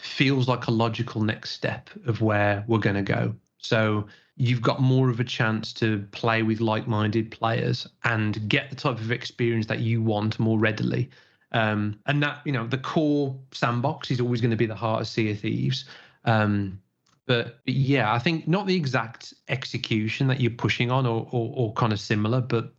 feels like a logical next step of where we're going to go. So you've got more of a chance to play with like-minded players and get the type of experience that you want more readily. And that, you know, the core sandbox is always going to be the heart of Sea of Thieves. But yeah, I think not the exact execution that you're pushing on or kind of similar, but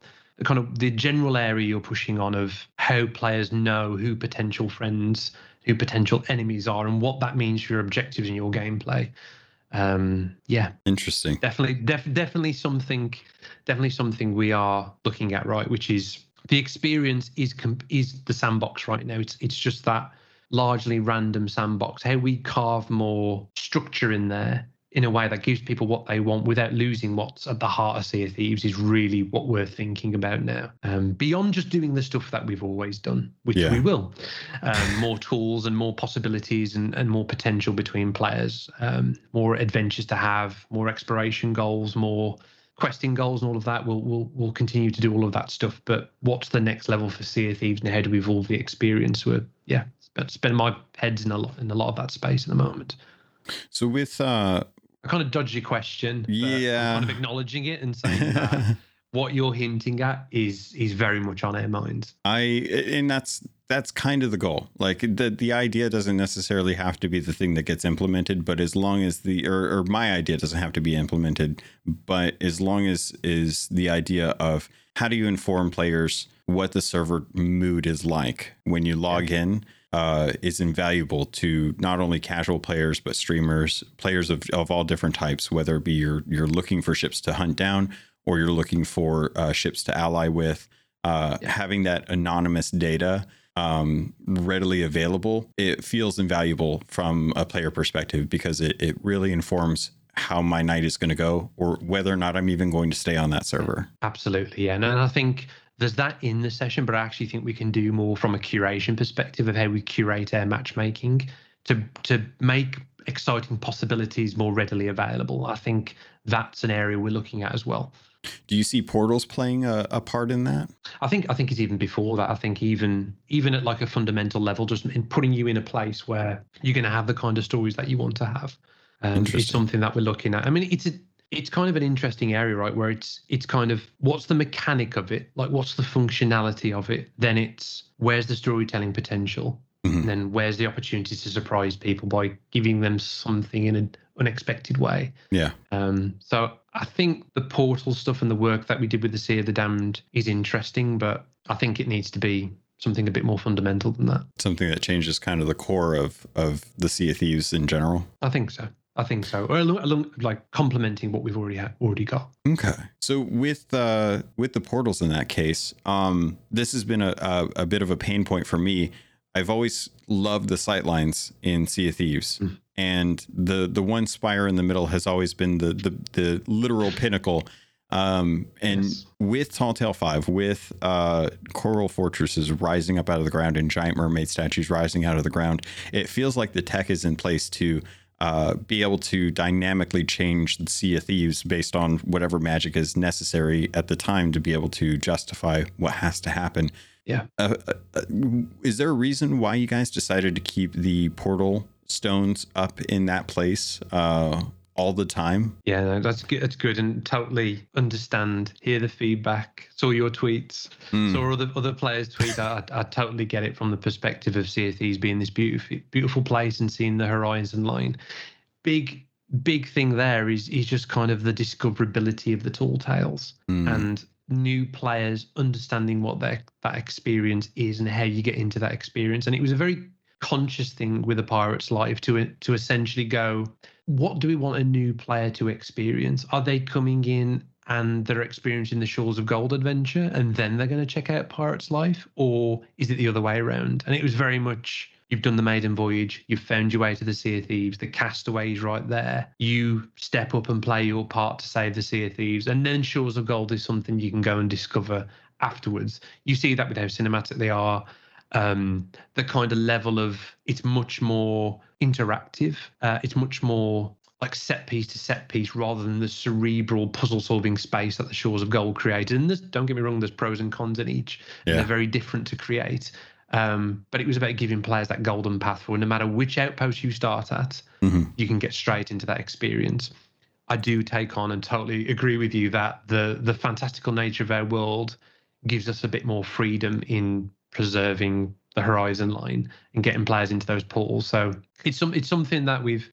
kind of the general area you're pushing on of how players know who potential friends, who potential enemies are, and what that means for your objectives and your gameplay. Interesting. Definitely something we are looking at, right, which is the experience is the sandbox right now. It's just that largely random sandbox, how we carve more structure in there in a way that gives people what they want without losing what's at the heart of Sea of Thieves is really what we're thinking about now. Beyond just doing the stuff that we've always done, which we will. More tools and more possibilities and more potential between players, more adventures to have, more exploration goals, more questing goals and all of that. We'll continue to do all of that stuff. But what's the next level for Sea of Thieves and how do we evolve the experience? Spend my head's in a lot of that space at the moment. So with... a kind of dodgy question. Yeah. Kind of acknowledging it and saying that what you're hinting at is very much on our minds. And that's kind of the goal. Like the idea doesn't necessarily have to be the thing that gets implemented, but as long as or my idea doesn't have to be implemented, but as long as is the idea of how do you inform players what the server mood is like when you log in. Is invaluable to not only casual players, but streamers, players of all different types, whether it be you're looking for ships to hunt down or you're looking for ships to ally with. Having that anonymous data readily available, it feels invaluable from a player perspective because it really informs how my night is going to go or whether or not I'm even going to stay on that server. Absolutely. Yeah. And I think there's that in the session, but I actually think we can do more from a curation perspective of how we curate our matchmaking to make exciting possibilities more readily available. I think that's an area we're looking at as well. Do you see portals playing a part in that? I think it's even before that. I think even at like a fundamental level, just in putting you in a place where you're going to have the kind of stories that you want to have. It's something that we're looking at. I mean, it's kind of an interesting area, right, where it's kind of what's the mechanic of it? Like, what's the functionality of it? Then it's where's the storytelling potential? Mm-hmm. And then where's the opportunity to surprise people by giving them something in an unexpected way? Yeah. So I think the portal stuff and the work that we did with the Sea of the Damned is interesting, but I think it needs to be something a bit more fundamental than that. Something that changes kind of the core of the Sea of Thieves in general? I think so. I I think so, or along, like complementing what we've already got. Okay, so with the portals in that case, this has been a bit of a pain point for me. I've always loved the sightlines in Sea of Thieves, and the one spire in the middle has always been the literal pinnacle. And yes. With Tall Tale 5, with coral fortresses rising up out of the ground and giant mermaid statues rising out of the ground, it feels like the tech is in place to be able to dynamically change the Sea of Thieves based on whatever magic is necessary at the time to be able to justify what has to happen. Yeah. Is there a reason why you guys decided to keep the portal stones up in that place all the time? Yeah, no, that's good, and totally understand, hear the feedback, saw your tweets, saw other players tweet. I totally get it from the perspective of Sea of Thieves being this beautiful place and seeing the horizon line. Big thing there is just kind of the discoverability of the tall tales and new players understanding what that experience is and how you get into that experience. And it was a very conscious thing with A Pirate's Life to essentially go, what do we want a new player to experience? Are they coming in and they're experiencing the Shores of Gold adventure and then they're going to check out Pirate's Life, or is it the other way around? And it was very much, you've done the Maiden Voyage, you've found your way to the Sea of Thieves, the castaway's right there, you step up and play your part to save the Sea of Thieves, and then Shores of Gold is something you can go and discover afterwards. You see that with how cinematic they are. The kind of level of, it's much more interactive. It's much more like set piece to set piece rather than the cerebral puzzle solving space that the Shores of Gold created. And this, don't get me wrong, there's pros and cons in each. Yeah. They're very different to create. But it was about giving players that golden path for no matter which outpost you start at, you can get straight into that experience. I do take on and totally agree with you that the fantastical nature of our world gives us a bit more freedom in preserving the horizon line and getting players into those portals. So it's something that we've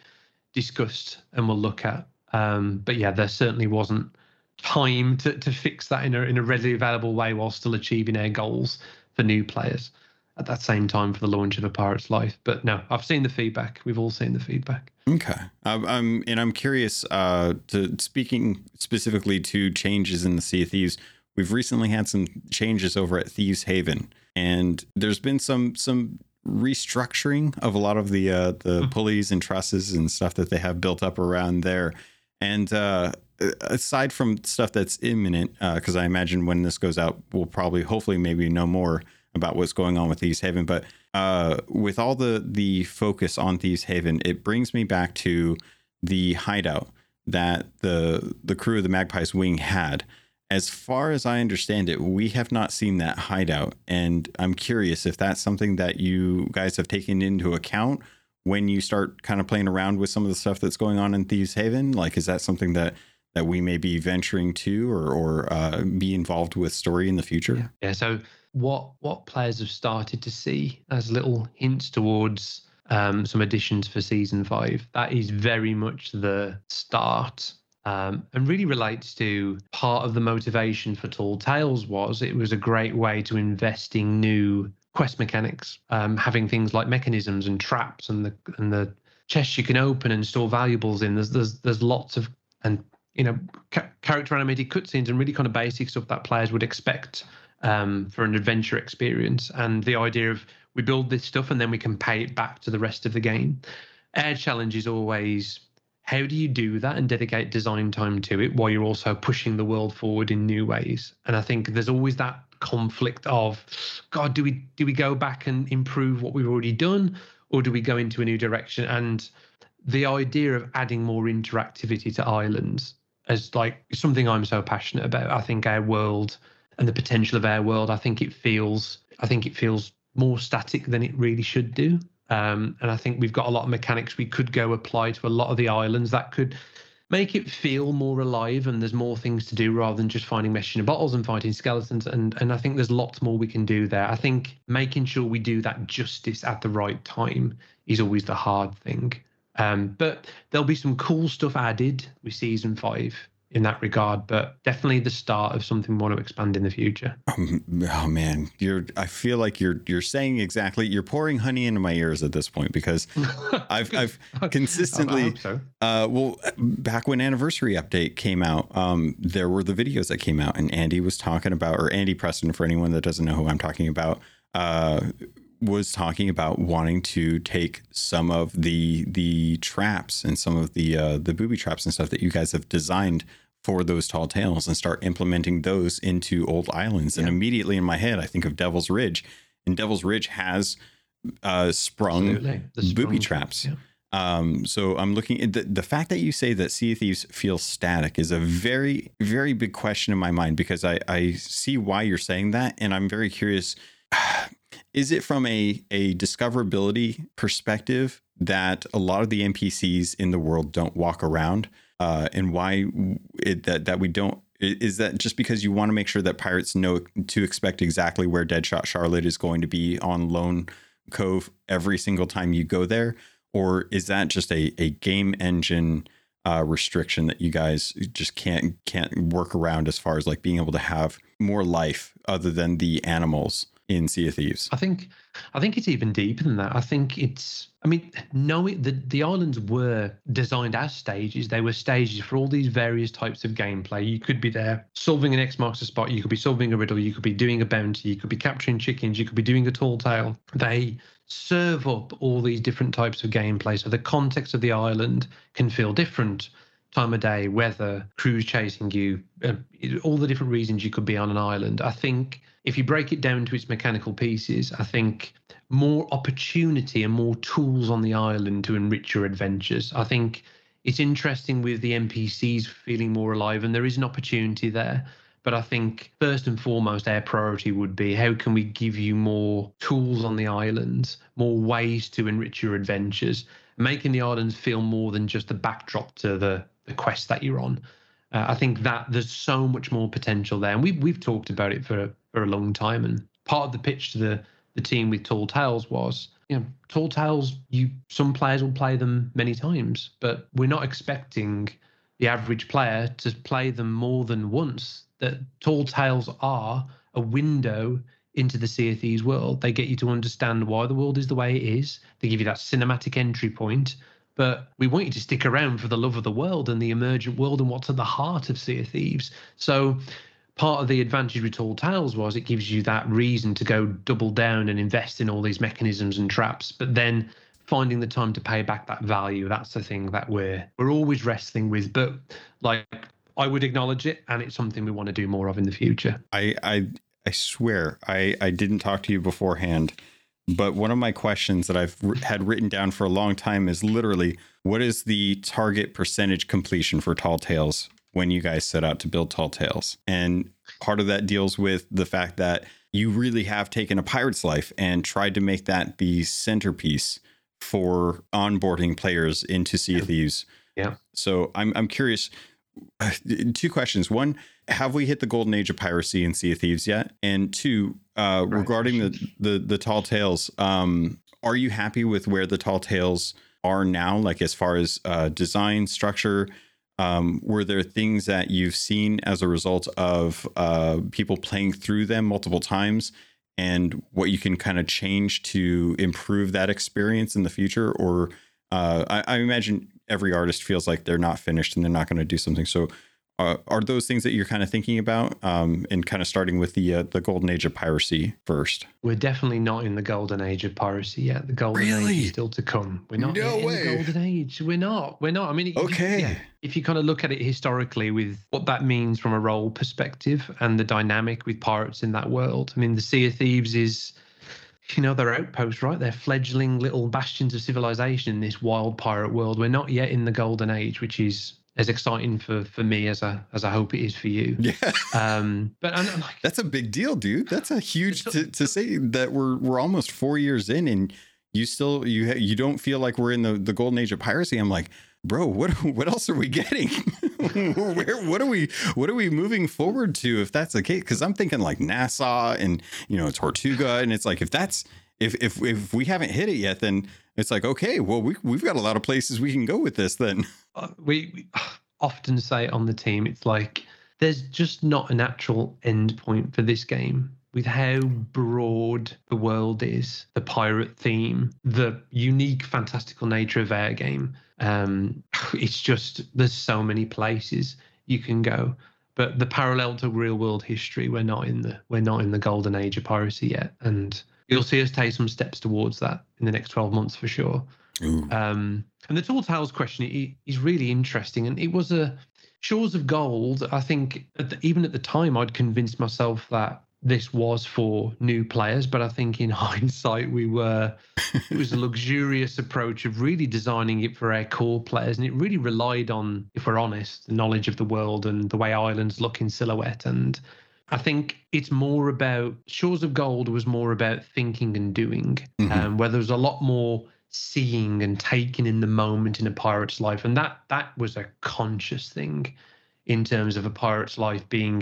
discussed and we'll look at. But yeah, there certainly wasn't time to fix that in a readily available way while still achieving our goals for new players at that same time for the launch of A Pirate's Life. But no, I've seen the feedback. We've all seen the feedback. Okay. I'm curious, speaking specifically to changes in the Sea of Thieves, we've recently had some changes over at Thieves Haven, and there's been some restructuring of a lot of the pulleys and trusses and stuff that they have built up around there. And aside from stuff that's imminent, because I imagine when this goes out, we'll probably hopefully maybe know more about what's going on with Thieves Haven. But with all the focus on Thieves Haven, it brings me back to the hideout that the crew of the Magpie's Wing had. As far as I understand it, we have not seen that hideout, and I'm curious if that's something that you guys have taken into account when you start kind of playing around with some of the stuff that's going on in Thieves Haven. Like, is that something that we may be venturing to or be involved with story in the future? Yeah. So what players have started to see as little hints towards some additions for Season 5, that is very much the start. And really relates to part of the motivation for Tall Tales was it was a great way to investing new quest mechanics, having things like mechanisms and traps and the chests you can open and store valuables in. There's lots of, and you know, character animated cutscenes and really kind of basic stuff that players would expect for an adventure experience. And the idea of, we build this stuff and then we can pay it back to the rest of the game. Our challenge is always, how do you do that and dedicate design time to it while you're also pushing the world forward in new ways? And I think there's always that conflict of, God, do we go back and improve what we've already done, or do we go into a new direction? And the idea of adding more interactivity to islands is like something I'm so passionate about. I think our world and the potential of our world, I think it feels more static than it really should do. And I think we've got a lot of mechanics we could go apply to a lot of the islands that could make it feel more alive, and there's more things to do rather than just finding mesh in bottles and fighting skeletons. And I think there's lots more we can do there. I think making sure we do that justice at the right time is always the hard thing. But there'll be some cool stuff added with Season 5 in that regard, but definitely the start of something we want to expand in the future. Oh man, I feel like you're saying exactly, you're pouring honey into my ears at this point, because I've consistently, I hope so. Well, back when Anniversary Update came out, there were the videos that came out, and Andy was talking about, or Andy Preston, for anyone that doesn't know who I'm talking about, was talking about wanting to take some of the traps and some of the booby traps and stuff that you guys have designed for those tall tales and start implementing those into old islands. Yeah. And immediately in my head, I think of Devil's Ridge, and Devil's Ridge has sprung booby traps. Yeah. So I'm looking at the fact that you say that Sea of Thieves feels static is a very, very big question in my mind, because I see why you're saying that. And I'm very curious, is it from a discoverability perspective that a lot of the NPCs in the world don't walk around, and why that we don't? Is that just because you want to make sure that pirates know to expect exactly where Deadshot Charlotte is going to be on Lone Cove every single time you go there? Or is that just a game engine restriction that you guys just can't work around, as far as like being able to have more life other than the animals in Sea of Thieves? I think it's even deeper than that. I think it's, I mean, knowing the islands were designed as stages. They were stages for all these various types of gameplay. You could be there solving an X marks the spot. You could be solving a riddle. You could be doing a bounty. You could be capturing chickens. You could be doing a tall tale. They serve up all these different types of gameplay. So the context of the island can feel different. Time of day, weather, crews chasing you, all the different reasons you could be on an island. I think if you break it down to its mechanical pieces, I think more opportunity and more tools on the island to enrich your adventures. I think it's interesting with the NPCs feeling more alive, and there is an opportunity there. But I think first and foremost, our priority would be, how can we give you more tools on the island, more ways to enrich your adventures, making the islands feel more than just the backdrop to the quest that you're on. I think that there's so much more potential there. And we've talked about it for a long time. And part of the pitch to the team with Tall Tales was, you know, Tall Tales, some players will play them many times, but we're not expecting the average player to play them more than once. That Tall Tales are a window into the Sea of Thieves world. They get you to understand why the world is the way it is. They give you that cinematic entry point. But we want you to stick around for the love of the world and the emergent world and what's at the heart of Sea of Thieves. So part of the advantage with Tall Tales was it gives you that reason to go double down and invest in all these mechanisms and traps. But then finding the time to pay back that value, that's the thing that we're always wrestling with. But like, I would acknowledge it, and it's something we want to do more of in the future. I swear I didn't talk to you beforehand, but one of my questions that I've had written down for a long time is literally, what is the target percentage completion for Tall Tales when you guys set out to build Tall Tales? And part of that deals with the fact that you really have taken A Pirate's Life and tried to make that the centerpiece for onboarding players into Sea of Thieves. Yeah. So I'm curious. Two questions. One, have we hit the golden age of piracy in Sea of Thieves yet? And two, right, regarding the Tall Tales, are you happy with where the Tall Tales are now? Like, as far as design, structure, were there things that you've seen as a result of people playing through them multiple times, and what you can kind of change to improve that experience in the future? Or I imagine every artist feels like they're not finished and they're not going to do something. So are those things that you're kind of thinking about, and kind of starting with the golden age of piracy first? We're definitely not in the golden age of piracy yet. The golden age is still to come. We're not in the golden age. We're not. I mean, if you kind of look at it historically with what that means from a role perspective and the dynamic with pirates in that world, I mean, the Sea of Thieves is, you know, they're outposts, right? They're fledgling little bastions of civilization in this wild pirate world. We're not yet in the golden age, which is as exciting for me as I hope it is for you. Yeah. But I'm like, that's a big deal, dude. That's a huge to say that we're almost 4 years in, and you still you don't feel like we're in the golden age of piracy. I'm like, bro, what else are we getting? What are we moving forward to if that's the case? Because I'm thinking like Nassau and, you know, Tortuga, and it's like, if we haven't hit it yet, then it's like, okay, well, we've got a lot of places we can go with this. Then often say on the team, it's like there's just not a natural end point for this game. With how broad the world is, the pirate theme, the unique, fantastical nature of our game, it's just there's so many places you can go. But the parallel to real world history, we're not in the golden age of piracy yet, and you'll see us take some steps towards that in the next 12 months for sure. And the Tall Tales question is really interesting, and it was a Shores of Gold. I think even at the time, I'd convinced myself that this was for new players, but I think in hindsight it was a luxurious approach of really designing it for our core players, and it really relied on, if we're honest, the knowledge of the world and the way islands look in silhouette. And I think it's more about Shores of Gold was more about thinking and doing, where there was a lot more seeing and taking in the moment in a pirate's life, and that was a conscious thing. In terms of A Pirate's Life being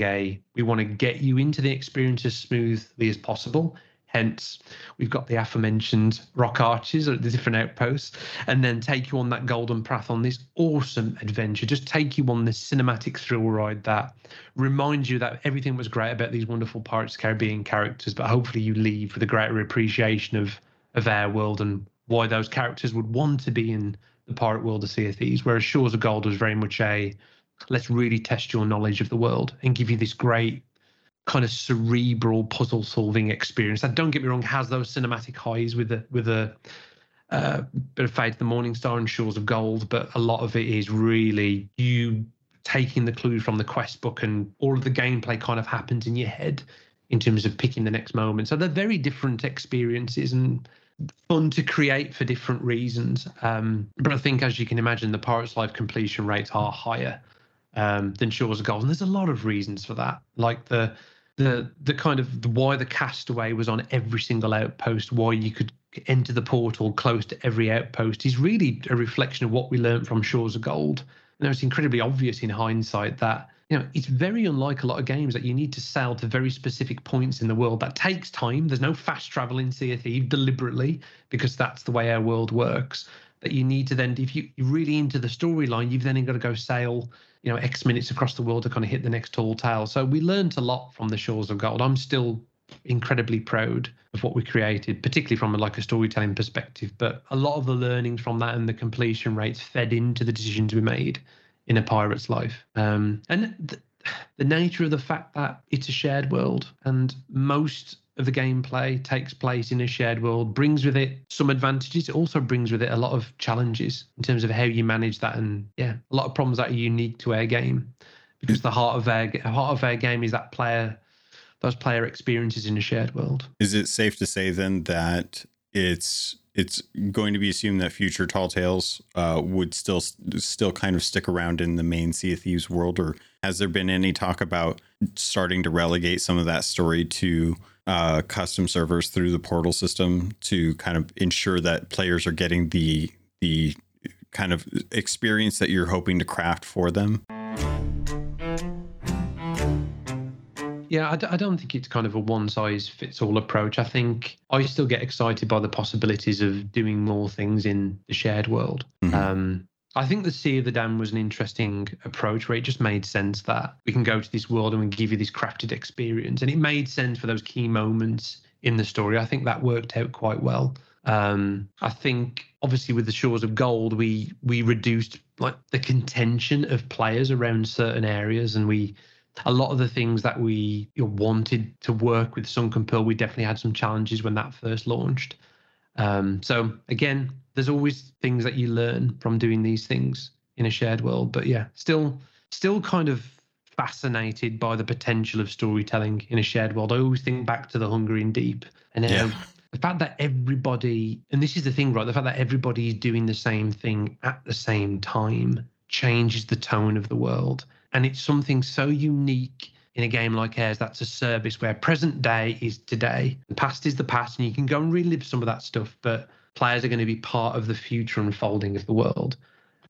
we want to get you into the experience as smoothly as possible. Hence, we've got the aforementioned rock arches at the different outposts, and then take you on that golden path on this awesome adventure. Just take you on this cinematic thrill ride that reminds you that everything was great about these wonderful Pirates of the Caribbean characters, but hopefully you leave with a greater appreciation of our world and why those characters would want to be in the pirate world of Sea of Thieves, whereas Shores of Gold was very much let's really test your knowledge of the world and give you this great kind of cerebral puzzle solving experience that, don't get me wrong, has those cinematic highs with a bit of Fade to the Morning Star and Shores of Gold, but a lot of it is really you taking the clues from the quest book, and all of the gameplay kind of happens in your head in terms of picking the next moment. So they're very different experiences and fun to create for different reasons. But I think, as you can imagine, the Pirate's Life completion rates are higher than Shores of Gold, and there's a lot of reasons for that, like the kind of why the castaway was on every single outpost, why you could enter the portal close to every outpost, is really a reflection of what we learned from Shores of Gold. And it's incredibly obvious in hindsight that, you know, it's very unlike a lot of games that you need to sail to very specific points in the world. That takes time. There's no fast travel in Sea of Thieves deliberately, because that's the way our world works. That you need to then, if you're really into the storyline, you've then got to go sail, you know, X minutes across the world to kind of hit the next tall tale. So we learned a lot from the Shores of Gold. I'm still incredibly proud of what we created, particularly from a storytelling perspective. But a lot of the learnings from that and the completion rates fed into the decisions we made in A Pirate's Life. And the nature of the fact that it's a shared world, and most of the gameplay takes place in a shared world, brings with it some advantages. It also brings with it a lot of challenges in terms of how you manage that, and a lot of problems that are unique to our game, because the heart of our game is that those player experiences in a shared world. Is it safe to say then that it's going to be assumed that future Tall Tales would still kind of stick around in the main Sea of Thieves world, or has there been any talk about starting to relegate some of that story to custom servers through the portal system to kind of ensure that players are getting the kind of experience that you're hoping to craft for them? Yeah, I don't think it's kind of a one-size-fits-all approach. I think I still get excited by the possibilities of doing more things in the shared world. I think the Sea of the Damned was an interesting approach where it just made sense that we can go to this world and we can give you this crafted experience. And it made sense for those key moments in the story. I think that worked out quite well. I think, obviously, with the Shores of Gold, we reduced the contention of players around certain areas, and a lot of the things that we wanted to work with Sunken Pearl, we definitely had some challenges when that first launched. So again, there's always things that you learn from doing these things in a shared world. But still kind of fascinated by the potential of storytelling in a shared world. I always think back to The Hunger in Deep, and the fact that everybody, and this is the thing, right? The fact that everybody is doing the same thing at the same time changes the tone of the world. And it's something so unique in a game like ours, that's a service where present day is today, the past is the past, and you can go and relive some of that stuff, but players are going to be part of the future unfolding of the world.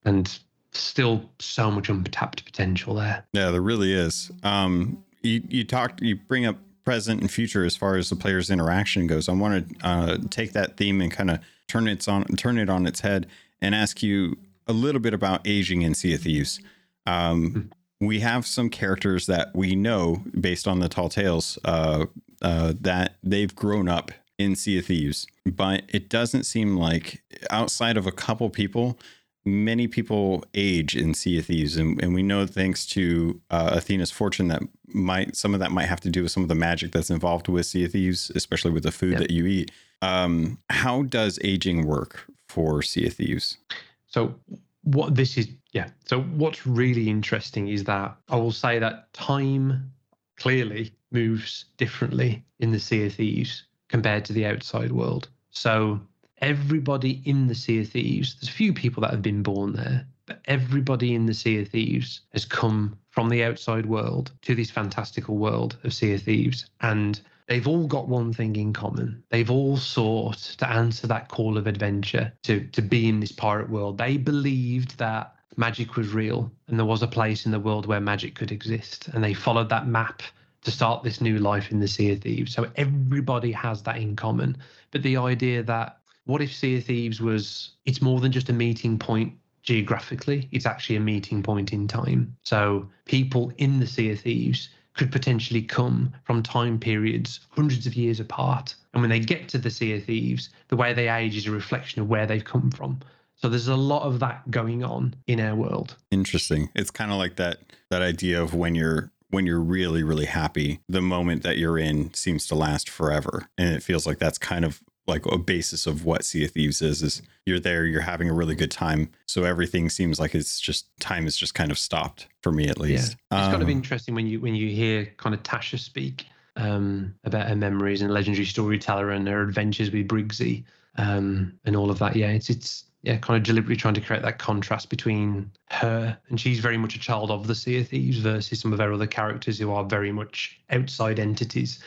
And still so much untapped potential there. Yeah, there really is. You bring up present and future as far as the player's interaction goes. I want to take that theme and kind of turn it on its head and ask you a little bit about aging in Sea of Thieves. We have some characters that we know based on the Tall Tales that they've grown up in Sea of Thieves, but it doesn't seem like, outside of a couple people, many people age in Sea of Thieves, and we know, thanks to Athena's fortune, that some of that might have to do with some of the magic that's involved with Sea of Thieves, especially with the food that you eat. How does aging work for Sea of Thieves? So what's really interesting is that I will say that time clearly moves differently in the Sea of Thieves compared to the outside world. So everybody in the Sea of Thieves, there's a few people that have been born there, but everybody in the Sea of Thieves has come from the outside world to this fantastical world of Sea of Thieves. And they've all got one thing in common. They've all sought to answer that call of adventure, to be in this pirate world. They believed that magic was real and there was a place in the world where magic could exist. And they followed that map to start this new life in the Sea of Thieves. So everybody has that in common. But the idea that, what if Sea of Thieves was, it's more than just a meeting point geographically, it's actually a meeting point in time. So people in the Sea of Thieves could potentially come from time periods hundreds of years apart. And when they get to the Sea of Thieves, the way they age is a reflection of where they've come from. So there's a lot of that going on in our world. Interesting. It's kind of like that idea of when you're really, really happy, the moment that you're in seems to last forever. And it feels like that's kind of like a basis of what Sea of Thieves is you're there, you're having a really good time. So everything seems like it's just, time is just kind of stopped for me, at least. Yeah. It's kind of interesting when you hear kind of Tasha speak about her memories and legendary storyteller and her adventures with Briggsy and all of that. Yeah, it's kind of deliberately trying to create that contrast between her, and she's very much a child of the Sea of Thieves, versus some of our other characters who are very much outside entities,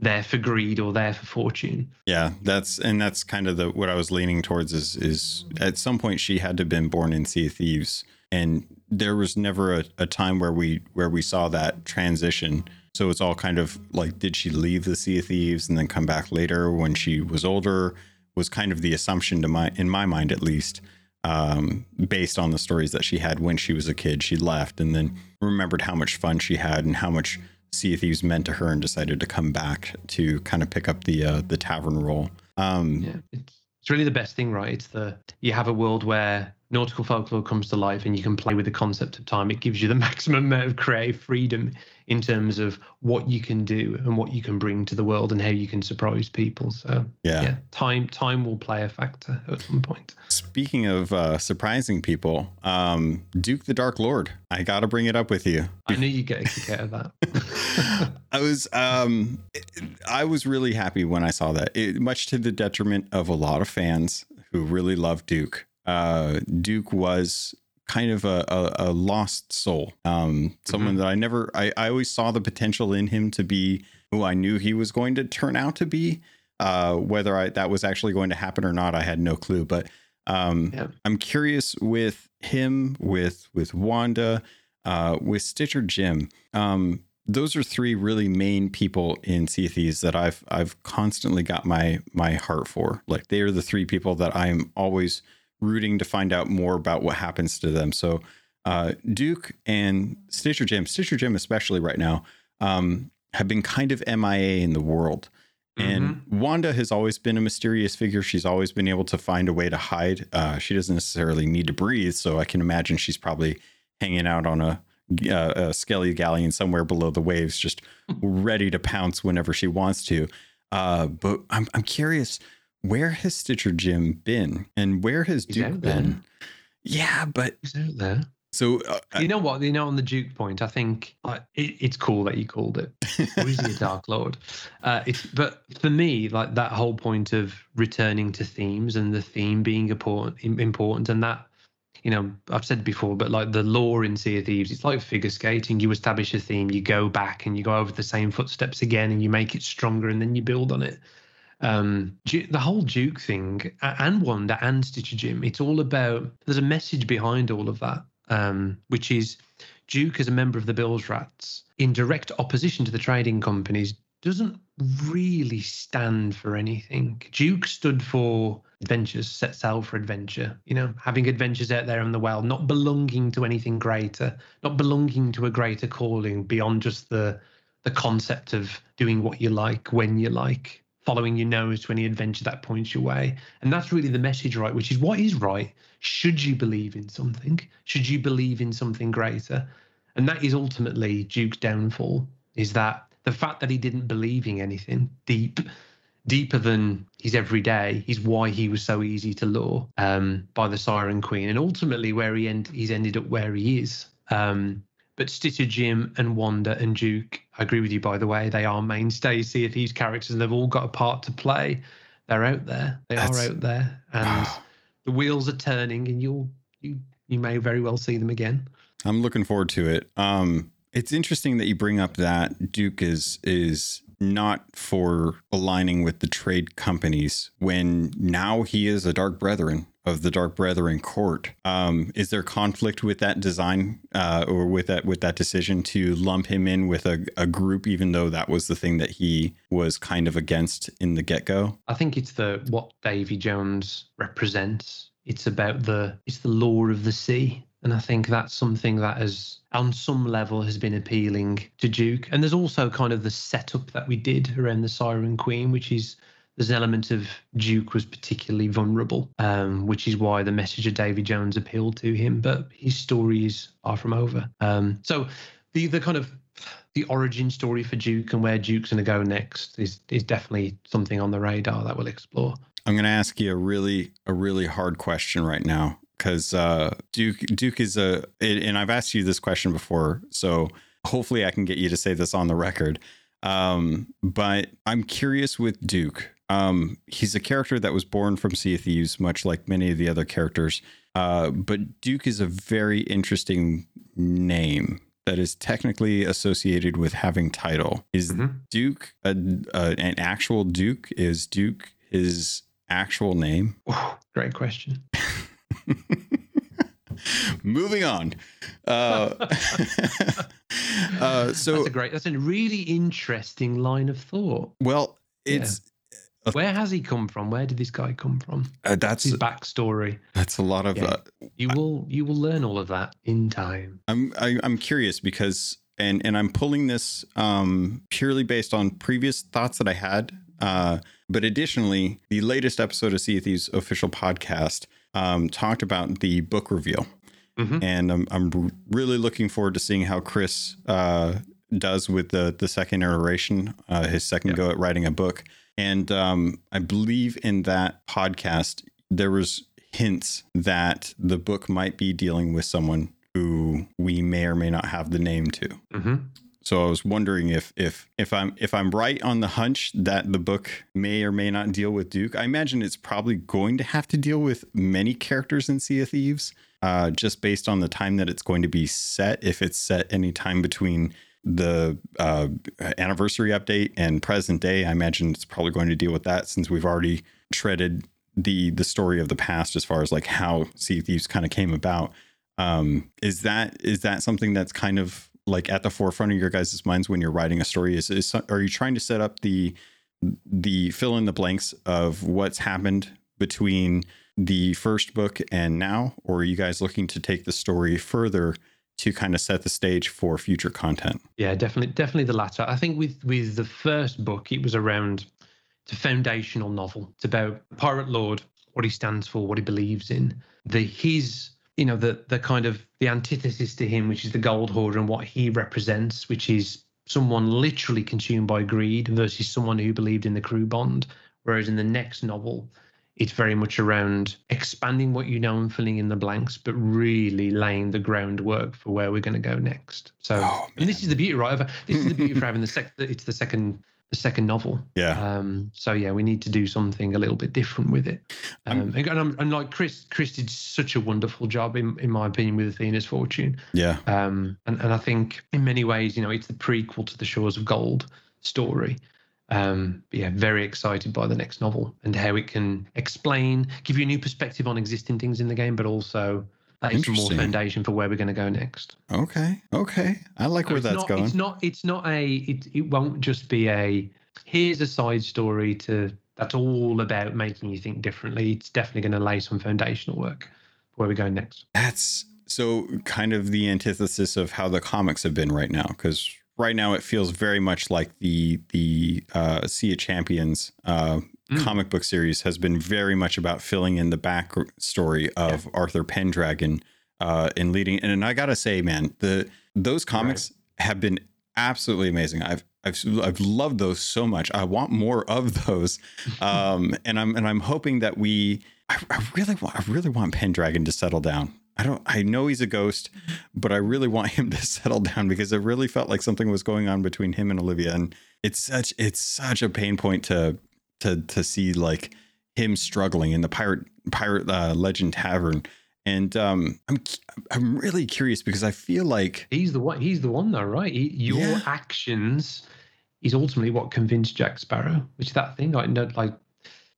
there for greed or there for fortune. Yeah, that's kind of what I was leaning towards is at some point she had to have been born in Sea of Thieves, and there was never a time where we saw that transition. So it's all kind of like, did she leave the Sea of Thieves and then come back later when she was older, was kind of the assumption in my mind, at least, based on the stories that she had when she was a kid. She left and then remembered how much fun she had and how much Sea of Thieves meant to her, and decided to come back to kind of pick up the tavern role. It's really the best thing, right? It's you have a world where nautical folklore comes to life and you can play with the concept of time. It gives you the maximum amount of creative freedom in terms of what you can do and what you can bring to the world and how you can surprise people. So yeah, time will play a factor at some point. Speaking of surprising people, Duke the Dark Lord, I gotta bring it up with you. I knew you'd get a kick out of that. I was really happy when I saw that, much to the detriment of a lot of fans who really love Duke. Duke was kind of a lost soul, someone that I always saw the potential in him to be who I knew he was going to turn out to be. Whether that was actually going to happen or not, I had no clue. But I'm curious with him, with Wanda, with Stitcher Jim. Those are three really main people in Sea of Thieves that I've constantly got my heart for. Like, they are the three people that I'm always rooting to find out more about what happens to them. So Duke and Stitcher Jim especially right now, have been kind of MIA in the world. And Wanda has always been a mysterious figure. She's always been able to find a way to hide. She doesn't necessarily need to breathe. So I can imagine she's probably hanging out on a skelly galleon somewhere below the waves, just ready to pounce whenever she wants to. But I'm curious, where has Stitcher Jim been, and where has Duke been? Yeah, but he's out there. So on the Duke point, I think it's cool that you called it. Or is he a Dark Lord? But for me, like, that whole point of returning to themes and the theme being important, and that, you know, I've said before, but like the lore in Sea of Thieves, it's like figure skating. You establish a theme, you go back and you go over the same footsteps again, and you make it stronger, and then you build on it. The whole Duke thing, and Wanda and Stitcher Jim, it's all about, there's a message behind all of that, which is Duke, as a member of the Bills Rats, in direct opposition to the trading companies, doesn't really stand for anything. Duke stood for adventures, sets out for adventure, you know, having adventures out there in the world, not belonging to anything greater, not belonging to a greater calling beyond just the concept of doing what you like, when you like, following your nose to any adventure that points your way. And that's really the message, right, which is what is right. Should you believe in something? Should you believe in something greater? And that is ultimately Duke's downfall, is that the fact that he didn't believe in anything deeper than his everyday is why he was so easy to lure by the Siren Queen, and ultimately where he's ended up where he is. But Stitcher Jim and Wanda and Duke, I agree with you, by the way, they are mainstays, Sea of Thieves characters, and they've all got a part to play. They're out there. They are out there. And the wheels are turning, and you may very well see them again. I'm looking forward to it. It's interesting that you bring up that Duke is not for aligning with the trade companies when now he is a Dark Brethren of the Dark Brethren court. Is there conflict with that design or with that decision to lump him in with a group, even though that was the thing that he was kind of against in the get-go? I think it's what Davy Jones represents. It's about the lore of the sea. And I think that's something that has, on some level, has been appealing to Duke. And there's also kind of the setup that we did around the Siren Queen, which is there's an element of Duke was particularly vulnerable, which is why the message of Davy Jones appealed to him. But his stories are from over. So the kind of the origin story for Duke and where Duke's going to go next is definitely something on the radar that we'll explore. I'm going to ask you a really hard question right now. Because Duke is and I've asked you this question before, so hopefully I can get you to say this on the record. But I'm curious with Duke. He's a character that was born from Sea of Thieves, much like many of the other characters. But Duke is a very interesting name that is technically associated with having title. Is Duke an actual Duke? Is Duke his actual name? Oh, great question. Moving on. So that's a really interesting line of thought. Well, it's where has he come from? Where did this guy come from? That's his backstory. That's a lot of. You will learn all of that in time. I'm curious because and I'm pulling this purely based on previous thoughts that I had. But additionally, the latest episode of Sea of Thieves official podcast talked about the book reveal. And I'm really looking forward to seeing how Chris does with the second iteration, his second go at writing a book. And I believe in that podcast, there was hints that the book might be dealing with someone who we may or may not have the name to. So I was wondering if I'm right on the hunch that the book may or may not deal with Duke. I imagine it's probably going to have to deal with many characters in Sea of Thieves, just based on the time that it's going to be set. If it's set any time between the anniversary update and present day, I imagine it's probably going to deal with that, since we've already treaded the story of the past as far as like how Sea of Thieves kind of came about. Is that something that's kind of like at the forefront of your guys' minds when you're writing a story? Are you trying to set up the fill in the blanks of what's happened between the first book and now, or are you guys looking to take the story further to kind of set the stage for future content? Yeah, definitely the latter. I think with the first book, it was around the foundational novel. It's about Pirate Lord, what he stands for, what he believes in, you know, the kind of the antithesis to him, which is the gold hoarder, and what he represents, which is someone literally consumed by greed versus someone who believed in the crew bond. Whereas in the next novel, it's very much around expanding what you know and filling in the blanks, but really laying the groundwork for where we're going to go next. So and this is the beauty, right? This is the beauty for having it's the second novel. So yeah, we need to do something a little bit different with it. And like Chris did such a wonderful job in my opinion with Athena's Fortune. And I think in many ways, you know, it's the prequel to the Shores of Gold story. Very excited by the next novel and how it can explain, give you a new perspective on existing things in the game, but also is more foundation for where we're going to go next. Okay. I like where that's going. It won't just be here's a side story to that's all about making you think differently. It's definitely going to lay some foundational work for where we're going next. That's so kind of the antithesis of how the comics have been right now, because right now it feels very much like the Sea of Champions comic book series has been very much about filling in the backstory of Arthur Pendragon and leading. And I gotta say, man, those comics have been absolutely amazing. I've loved those so much. I want more of those, and I'm hoping that I really want Pendragon to settle down. I know he's a ghost, but I really want him to settle down because it really felt like something was going on between him and Olivia, and it's such a pain point to see like him struggling in the pirate Legend Tavern. And I'm really curious because I feel like he's the one though, right? Your actions is ultimately what convinced Jack Sparrow, which is that thing like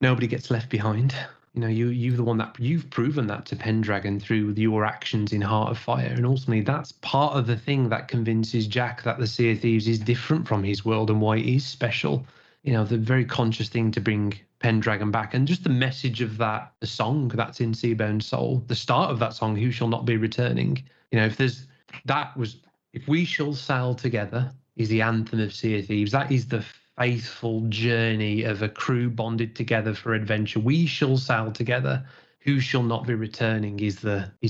nobody gets left behind. You know, you're the one that you've proven that to Pendragon through your actions in Heart of Fire. And ultimately, that's part of the thing that convinces Jack that the Sea of Thieves is different from his world and why it is special. You know, the very conscious thing to bring Pendragon back. And just the message of that, the song that's in Seabound Soul, the start of that song, Who Shall Not Be Returning. You know, if we shall sail together is the anthem of Sea of Thieves. That is the faithful journey of a crew bonded together for adventure. We shall sail together. Who shall not be returning is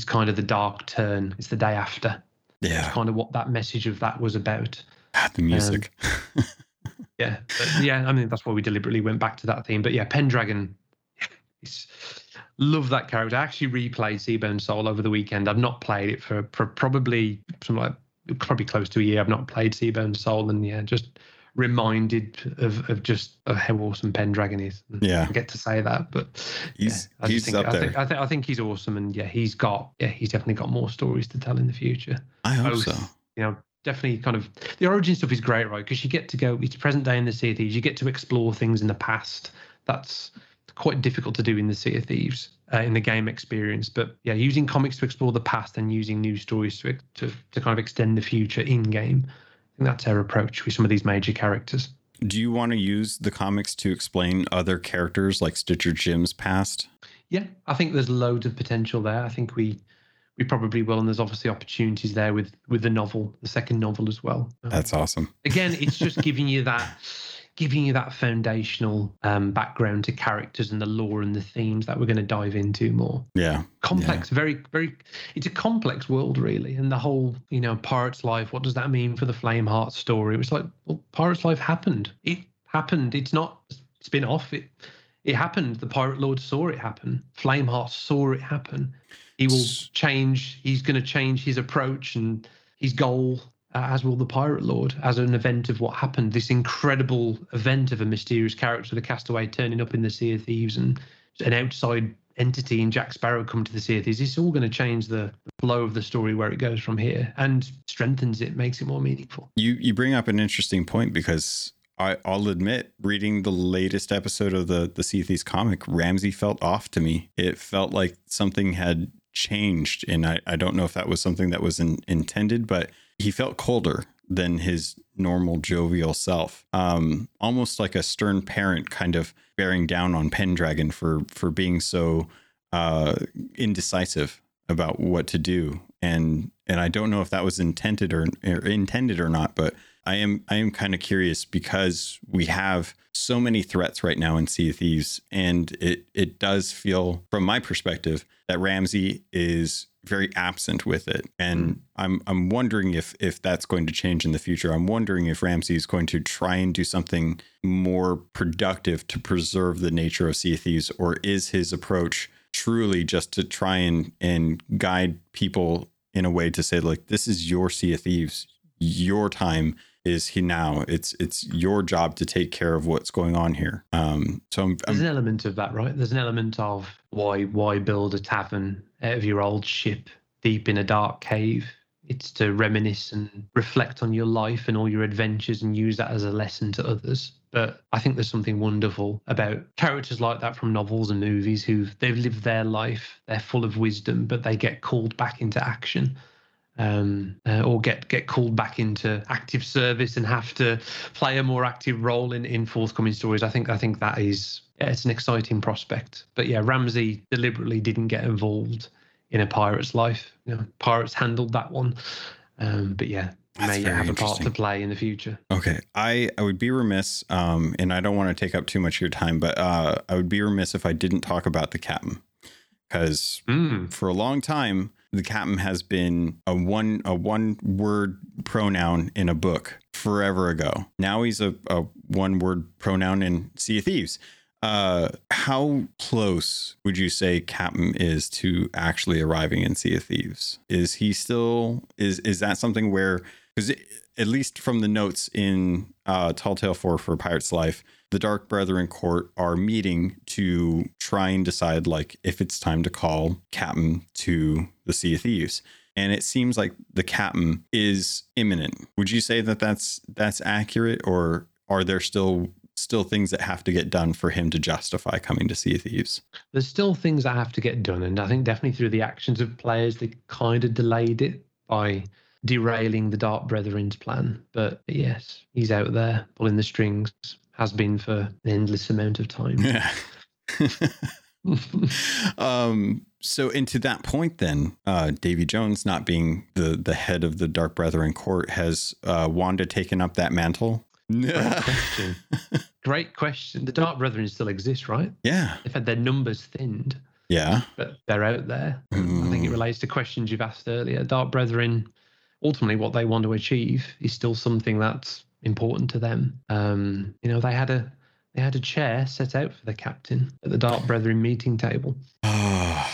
kind of the dark turn. It's the day after. Yeah. It's kind of what that message of that was about. The music. I mean, that's why we deliberately went back to that theme. But yeah, Pendragon, love that character. I actually replayed Seabound Soul over the weekend. I've not played it for probably close to a year. I've not played Seabound Soul, and just reminded of how awesome Pendragon is. I get to say that, but I think he's awesome, and he's definitely got more stories to tell in the future. I hope so. You know, definitely kind of the origin stuff is great, right? Because you get to go, it's present day in the Sea of Thieves. You get to explore things in the past. That's quite difficult to do in the Sea of Thieves in the game experience. But yeah, using comics to explore the past and using new stories to kind of extend the future in game. And that's our approach with some of these major characters. Do you want to use the comics to explain other characters like Stitcher Jim's past? Yeah, I think there's loads of potential there. I think we probably will. And there's obviously opportunities there with the novel, the second novel as well. That's awesome. Again, it's just giving you that foundational background to characters and the lore and the themes that we're going to dive into more. Yeah. Complex, very, very, it's a complex world really. And the whole, you know, Pirate's Life, what does that mean for the Flameheart story? It was like, well, Pirate's Life happened. It happened. It's not spin-off. It happened. The Pirate Lord saw it happen. Flameheart saw it happen. He will change. He's going to change his approach and his goal, as will the Pirate Lord, as an event of what happened, this incredible event of a mysterious character, the castaway, turning up in the Sea of Thieves and an outside entity in Jack Sparrow come to the Sea of Thieves. It's all going to change the flow of the story where it goes from here and strengthens it, makes it more meaningful. You bring up an interesting point because I'll admit, reading the latest episode of the Sea of Thieves comic, Ramsey felt off to me. It felt like something had changed, and I don't know if that was something that was intended, but he felt colder than his normal jovial self, almost like a stern parent kind of bearing down on Pendragon for being so indecisive about what to do. And I don't know if that was intended or not, but I am kind of curious because we have so many threats right now in Sea of Thieves, and it does feel, from my perspective, that Ramsey is very absent with it. And I'm wondering if that's going to change in the future. I'm wondering if Ramsey is going to try and do something more productive to preserve the nature of Sea of Thieves, or is his approach truly just to try and guide people in a way to say, like, this is your Sea of Thieves, your time is here now. It's your job to take care of what's going on here. There's an element of that, right? There's an element of why build a tavern out of your old ship deep in a dark cave? It's to reminisce and reflect on your life and all your adventures and use that as a lesson to others. But I think there's something wonderful about characters like that from novels and movies who they've lived their life, they're full of wisdom, but they get called back into action. Or get called back into active service and have to play a more active role in forthcoming stories. I think that is, yeah, it's an exciting prospect. But yeah, Ramsey deliberately didn't get involved in A Pirate's Life. You know, Pirates handled that one. But yeah, may have a part to play in the future. Okay, I would be remiss, and I don't want to take up too much of your time, but I would be remiss if I didn't talk about the Captain, because for a long time, the Captain has been a one word pronoun in a book forever ago. Now he's a one word pronoun in Sea of Thieves. How close would you say Captain is to actually arriving in Sea of Thieves? Is he still, is that something where, because at least from the notes in Tall Tale 4 for Pirate's Life, the Dark Brethren Court are meeting to try and decide, like, if it's time to call Captain to the Sea of Thieves. And it seems like the Captain is imminent. Would you say that that's accurate, or are there still things that have to get done for him to justify coming to Sea of Thieves? There's still things that have to get done. And I think definitely through the actions of players, they kind of delayed it by derailing the Dark Brethren's plan. But yes, he's out there pulling the strings. Has been for an endless amount of time. Yeah. So into that point then, Davy Jones not being the head of the Dark Brethren Court, has Wanda taken up that mantle? No. Great question. Great question. The Dark Brethren still exist, right? Yeah. They've had their numbers thinned. Yeah. But they're out there. I think it relates to questions you've asked earlier. Dark Brethren, ultimately what they want to achieve is still something that's important to them. You know, they had a chair set out for the Captain at the Dark Brethren meeting table.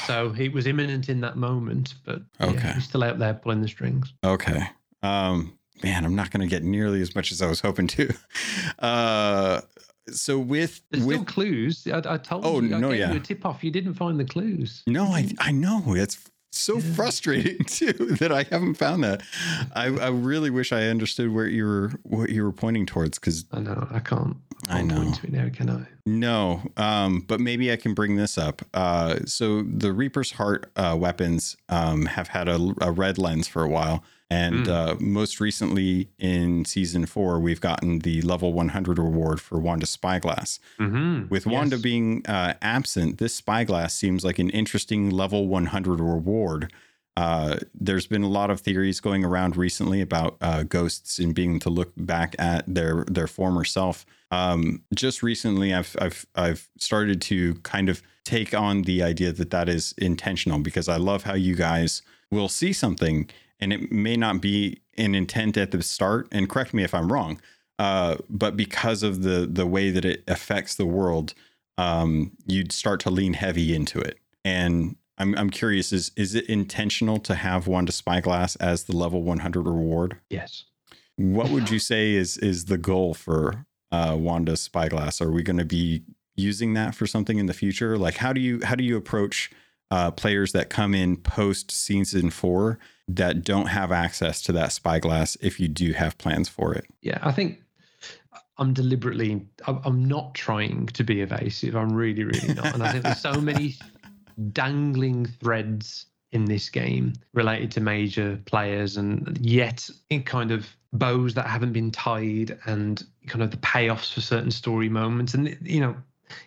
So it was imminent in that moment, but okay. Yeah, he's still out there pulling the strings. Okay. Man, I'm not going to get nearly as much as I was hoping to. So with still clues, I told you. You a tip off. You didn't find the clues. No, I know. It's so frustrating too that I haven't found that. I really wish I understood what you were pointing towards, because I know I can't point to it now, can I? No, but maybe I can bring this up. So the Reaper's Heart weapons have had a red lens for a while, and most recently in Season 4 we've gotten the level 100 reward for Wanda's spyglass. With Wanda being absent, this spyglass seems like an interesting level 100 reward. There's been a lot of theories going around recently about ghosts and being to look back at their former self. Just recently, I've started to kind of take on the idea that is intentional, because I love how you guys will see something and it may not be an intent at the start. And correct me if I'm wrong, but because of the way that it affects the world, you'd start to lean heavy into it. And I'm curious, is it intentional to have Wanda Spyglass as the level 100 reward? Yes. What would you say is the goal for Wanda Spyglass? Are we going to be using that for something in the future? Like, how do you approach players that come in post Season 4 that don't have access to that spyglass, if you do have plans for it? Yeah, I think I'm not trying to be evasive. I'm really, really not. And I think there's so many dangling threads in this game related to major players, and yet it kind of bows that haven't been tied, and kind of the payoffs for certain story moments. And, you know,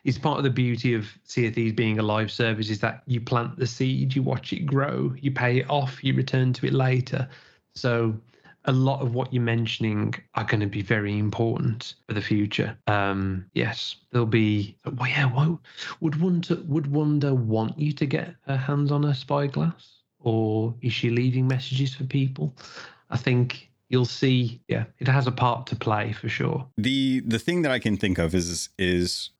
it's part of the beauty of Sea of Thieves being a live service is that you plant the seed, you watch it grow, you pay it off, you return to it later. So a lot of what you're mentioning are going to be very important for the future. Yes, there'll be. Well, yeah. Well, would Wanda want you to get her hands on her spyglass, or is she leaving messages for people? I think you'll see. Yeah, it has a part to play for sure. The thing that I can think of is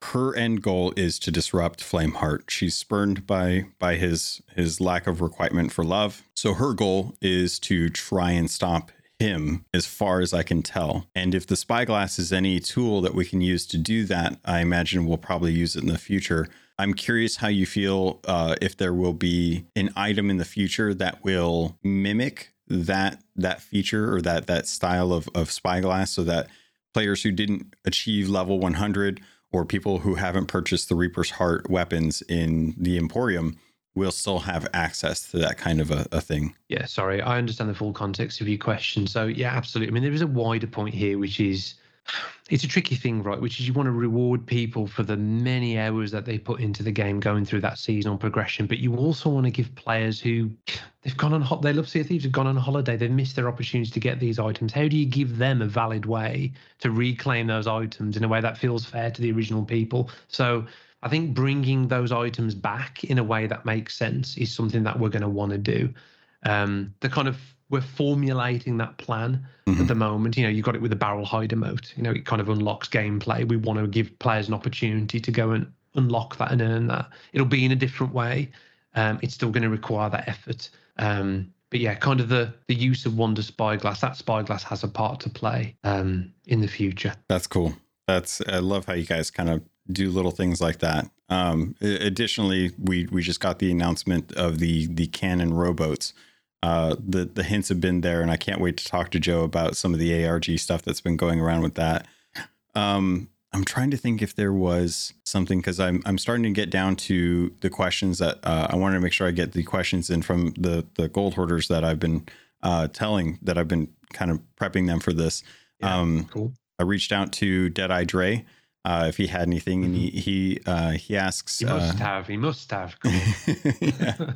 her end goal is to disrupt Flameheart. She's spurned by his lack of requirement for love. So her goal is to try and stop him, as far as I can tell. And if the spyglass is any tool that we can use to do that, I imagine we'll probably use it in the future. I'm curious how you feel if there will be an item in the future that will mimic that feature or that style of spyglass, so that players who didn't achieve level 100 or people who haven't purchased the Reaper's Heart weapons in the Emporium will still have access to that kind of a thing. Yeah, sorry, I understand the full context of your question. So yeah, absolutely. I mean, there is a wider point here, which is it's a tricky thing, right? Which is you want to reward people for the many hours that they put into the game going through that seasonal progression. But you also want to give players who they've gone on hot, they love Sea of Thieves, have gone on holiday, they've missed their opportunity to get these items. How do you give them a valid way to reclaim those items in a way that feels fair to the original people? So I think bringing those items back in a way that makes sense is something that we're going to want to do. The kind of we're formulating that plan at the moment. You know, you got it with the barrel hide emote. You know, it kind of unlocks gameplay. We want to give players an opportunity to go and unlock that and earn that. It'll be in a different way. It's still going to require that effort. But yeah, kind of the use of Wanda Spyglass. That Spyglass has a part to play in the future. That's cool. I love how you guys kind of do little things like that. Additionally, we just got the announcement of the Canon rowboats. The hints have been there, and I can't wait to talk to Joe about some of the ARG stuff that's been going around with that. I'm trying to think if there was something, because I'm starting to get down to the questions that I wanted to make sure I get the questions in from the gold hoarders that I've been kind of prepping them for this. Yeah, cool. I reached out to Deadeye Dre if he had anything, and he asks. He must have. He must have. Cool. Yeah.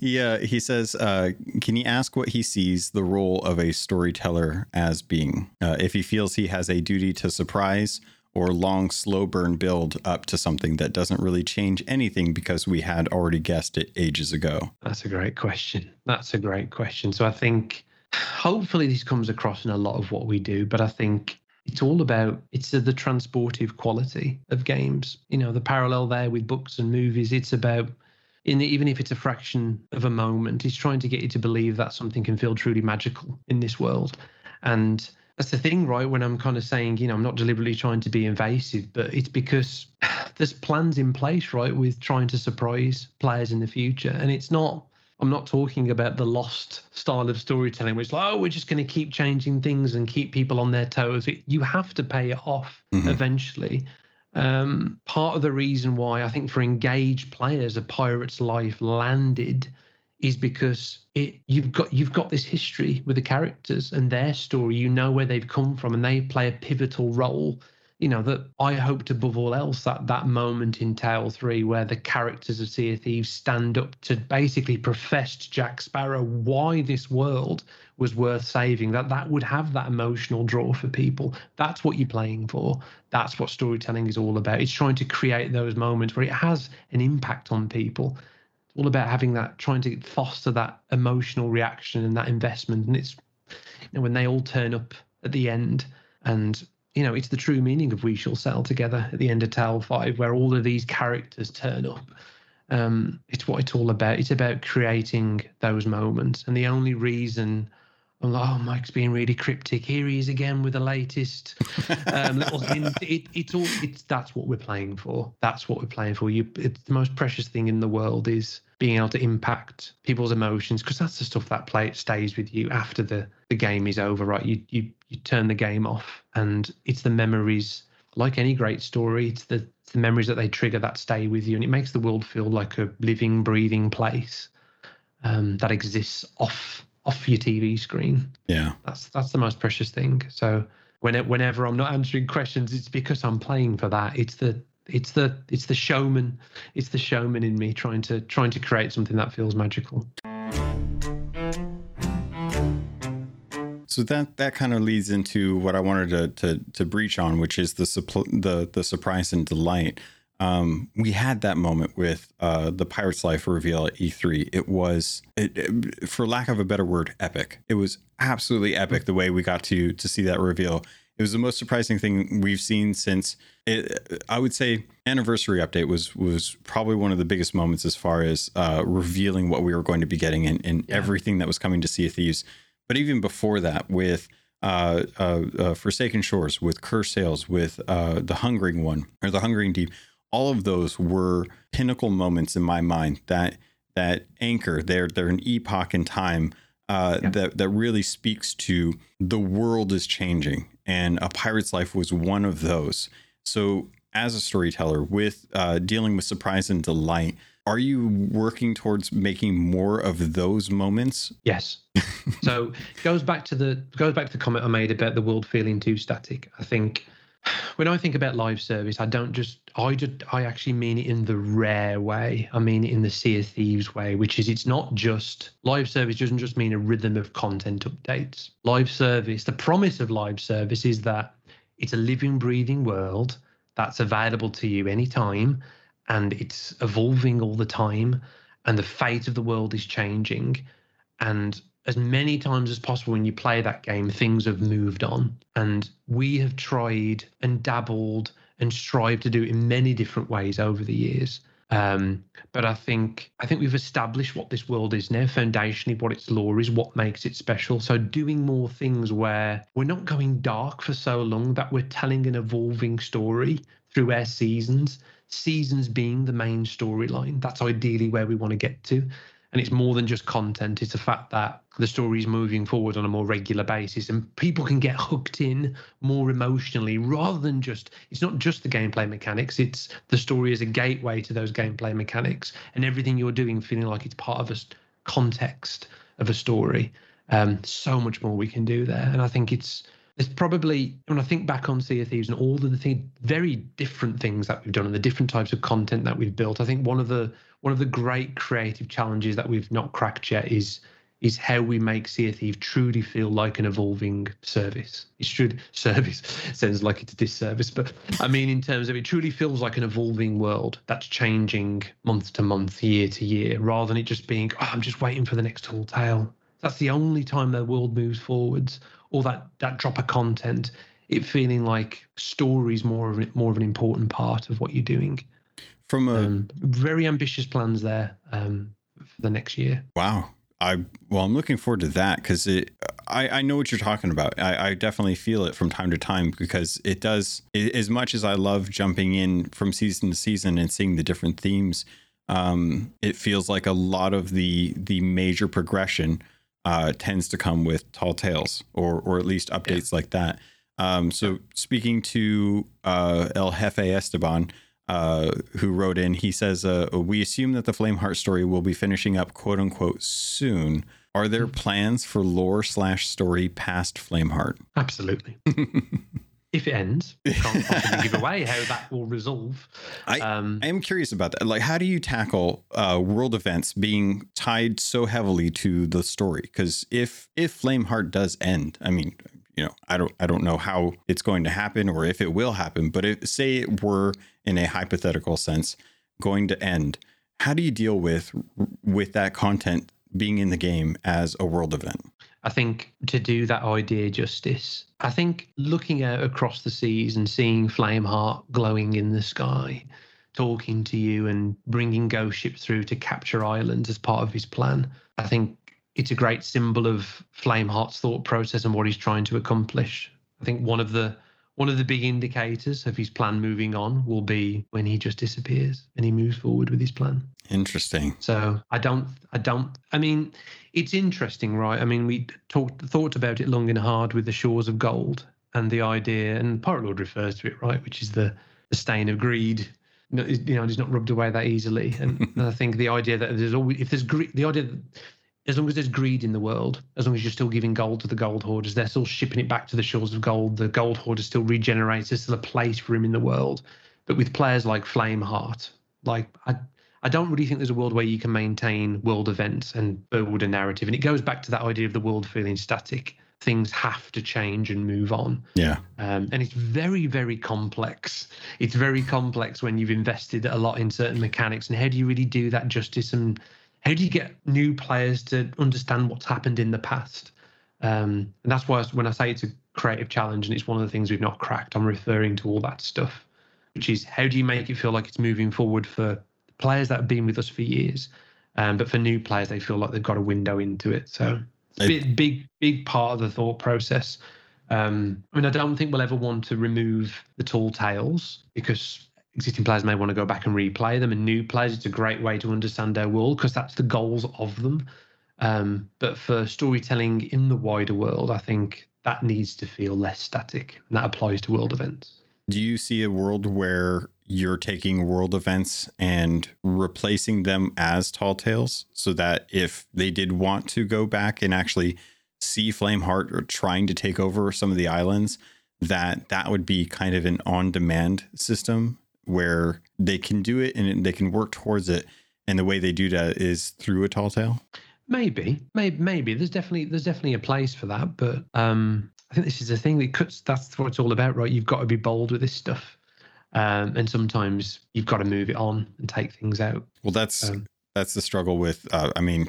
Yeah, he says, can you ask what he sees the role of a storyteller as being? If he feels he has a duty to surprise or long, slow burn build up to something that doesn't really change anything because we had already guessed it ages ago. That's a great question. So I think hopefully this comes across in a lot of what we do, but I think it's all about the transportive quality of games. You know, the parallel there with books and movies, it's about even if it's a fraction of a moment, it's trying to get you to believe that something can feel truly magical in this world. And that's the thing, right? When I'm kind of saying, you know, I'm not deliberately trying to be invasive, but it's because there's plans in place, right, with trying to surprise players in the future. And I'm not talking about the lost style of storytelling, which is like, oh, we're just going to keep changing things and keep people on their toes. You have to pay it off eventually. Part of the reason why I think for engaged players A Pirate's Life landed is because you've got this history with the characters and their story. You know where they've come from, and they play a pivotal role. You know that I hoped above all else that moment in Tale 3 where the characters of Sea of Thieves stand up to basically profess to Jack Sparrow why this world was worth saving, that would have that emotional draw for people. That's what you're playing for. That's what storytelling is all about. It's trying to create those moments where it has an impact on people. It's all about having that, trying to foster that emotional reaction and that investment. And it's, you know, when they all turn up at the end, and you know, it's the true meaning of We Shall Sail Together at the end of Tale 5, where all of these characters turn up. It's what it's all about. It's about creating those moments. And the only reason I'm like, oh, Mike's being really cryptic. Here he is again with the latest little hint. That's what we're playing for. It's the most precious thing in the world is being able to impact people's emotions, because that's the stuff that stays with you after the game is over, right? You turn the game off, and it's the memories. Like any great story, it's the memories that they trigger that stay with you, and it makes the world feel like a living, breathing place that exists off your TV screen. Yeah, that's the most precious thing. So whenever I'm not answering questions, it's because I'm playing for that. It's the showman. It's the showman in me trying to create something that feels magical. So that kind of leads into what I wanted to breach on, which is the surprise and delight. We had that moment with the Pirate's Life reveal at E3. It was, for lack of a better word, epic. It was absolutely epic the way we got to see that reveal. It was the most surprising thing we've seen since it. I would say anniversary update was probably one of the biggest moments as far as revealing what we were going to be getting and everything that was coming to Sea of Thieves. But even before that, with Forsaken Shores, with Cursed Sails, with The Hungering Deep, all of those were pinnacle moments in my mind. That anchor, they're an epoch in time that really speaks to the world is changing. And A Pirate's Life was one of those. So as a storyteller with dealing with surprise and delight, are you working towards making more of those moments? Yes. So goes back to the comment I made about the world feeling too static. I think when I think about live service, I actually mean it in the Rare way. I mean it in the Sea of Thieves way, which is it's not just live service doesn't just mean a rhythm of content updates. Live service, the promise of live service is that it's a living, breathing world that's available to you anytime. And it's evolving all the time, and the fate of the world is changing. And as many times as possible when you play that game, things have moved on. And we have tried and dabbled and strived to do it in many different ways over the years. But I think we've established what this world is now, foundationally what its lore is, what makes it special. So doing more things where we're not going dark for so long that we're telling an evolving story through our seasons being the main storyline. That's ideally where we want to get to. And it's more than just content. It's the fact that the story is moving forward on a more regular basis and people can get hooked in more emotionally rather than just, it's not just the gameplay mechanics, it's the story as a gateway to those gameplay mechanics and everything you're doing feeling like it's part of a context of a story. So much more we can do there. And I think it's probably, when I think back on Sea of Thieves and all of the very different things that we've done and the different types of content that we've built, I think one of the great creative challenges that we've not cracked yet is how we make Sea of Thieves truly feel like an evolving service. It should, service sounds like it's a disservice, but I mean in terms of it truly feels like an evolving world that's changing month to month, year to year, rather than it just being, oh, I'm just waiting for the next tall tale. That's the only time the world moves forwards. Or that drop of content, it feeling like story's more of an important part of what you're doing. From a very ambitious plans there for the next year. Wow. I'm looking forward to that because I know what you're talking about. I definitely feel it from time to time because it does. As much as I love jumping in from season to season and seeing the different themes, it feels like a lot of the major progression tends to come with tall tales or at least updates like that. So speaking to El Jefe Esteban, who wrote in, he says, we assume that the Flameheart story will be finishing up, quote unquote, soon. Are there plans for lore/story past Flameheart? Absolutely. If it ends, we can't possibly give away how that will resolve. I am curious about that. Like, how do you tackle world events being tied so heavily to the story? Because if Flameheart does end, I mean, you know, I don't know how it's going to happen or if it will happen. But if, say it were, in a hypothetical sense, going to end, how do you deal with that content being in the game as a world event? I think to do that idea justice, I think looking out across the seas and seeing Flameheart glowing in the sky, talking to you and bringing ghost ships through to capture islands as part of his plan, I think it's a great symbol of Flameheart's thought process and what he's trying to accomplish. I think one of the big indicators of his plan moving on will be when he just disappears and he moves forward with his plan. Interesting. So I mean, it's interesting, right? I mean, we thought about it long and hard with the Shores of Gold and the idea, and Pirate Lord refers to it, right, which is the stain of greed. You know, it's not rubbed away that easily. And I think the idea that there's always, if there's greed, the idea that as long as there's greed in the world, as long as you're still giving gold to the gold hoarders, they're still shipping it back to the Shores of Gold. The gold hoarder still regenerates. There's still a place for him in the world. But with players like Flameheart, like I don't really think there's a world where you can maintain world events and build a narrative. And it goes back to that idea of the world feeling static. Things have to change and move on. Yeah. And it's very, very complex. It's very complex when you've invested a lot in certain mechanics. And how do you really do that justice? And how do you get new players to understand what's happened in the past? And that's why when I say it's a creative challenge and it's one of the things we've not cracked, I'm referring to all that stuff, which is how do you make it feel like it's moving forward for players that have been with us for years, but for new players they feel like they've got a window into it. So it's a big part of the thought process. I mean, I don't think we'll ever want to remove the tall tales because existing players may want to go back and replay them, and new players, it's a great way to understand their world because that's the goals of them. But for storytelling in the wider world, I think that needs to feel less static, and that applies to world events. Do you see a world where you're taking world events and replacing them as tall tales so that if they did want to go back and actually see Flameheart or trying to take over some of the islands, that would be kind of an on-demand system where they can do it and they can work towards it? And the way they do that is through a tall tale? Maybe. There's definitely a place for that, but I think this is the thing that cuts. That's what it's all about, right? You've got to be bold with this stuff. And sometimes you've got to move it on and take things out. Well, that's the struggle with,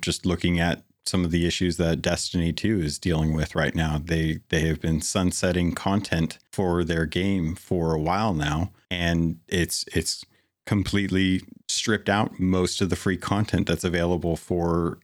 just looking at some of the issues that Destiny 2 is dealing with right now. They have been sunsetting content for their game for a while now, and it's completely stripped out most of the free content that's available for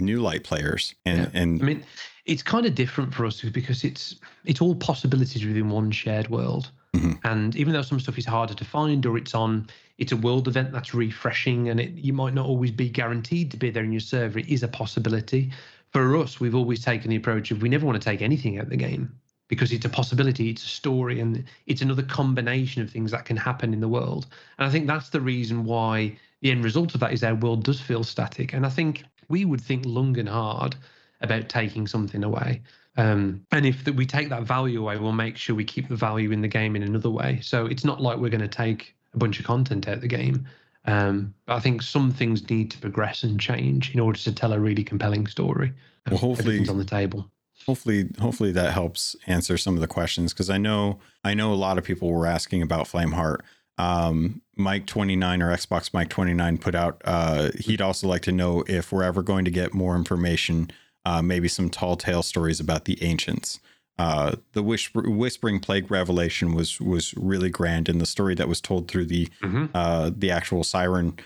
New Light players. And it's kind of different for us because it's all possibilities within one shared world. Mm-hmm. And even though some stuff is harder to find, or it's a world event that's refreshing, and you might not always be guaranteed to be there in your server, it is a possibility. For us, we've always taken the approach of we never want to take anything out of the game because it's a possibility, it's a story, and it's another combination of things that can happen in the world. And I think that's the reason why the end result of that is our world does feel static. And I think we would think long and hard about taking something away. And if we take that value away, we'll make sure we keep the value in the game in another way. So it's not like we're going to take a bunch of content out of the game. But I think some things need to progress and change in order to tell a really compelling story. Well, hopefully everything's on the table. Hopefully that helps answer some of the questions, because I know a lot of people were asking about Flameheart. Mike 29 or Xbox Mike 29 put out, he'd also like to know if we're ever going to get more information. Maybe some tall tale stories about the ancients. The Whispering Plague revelation was really grand, and the story that was told through the actual Siren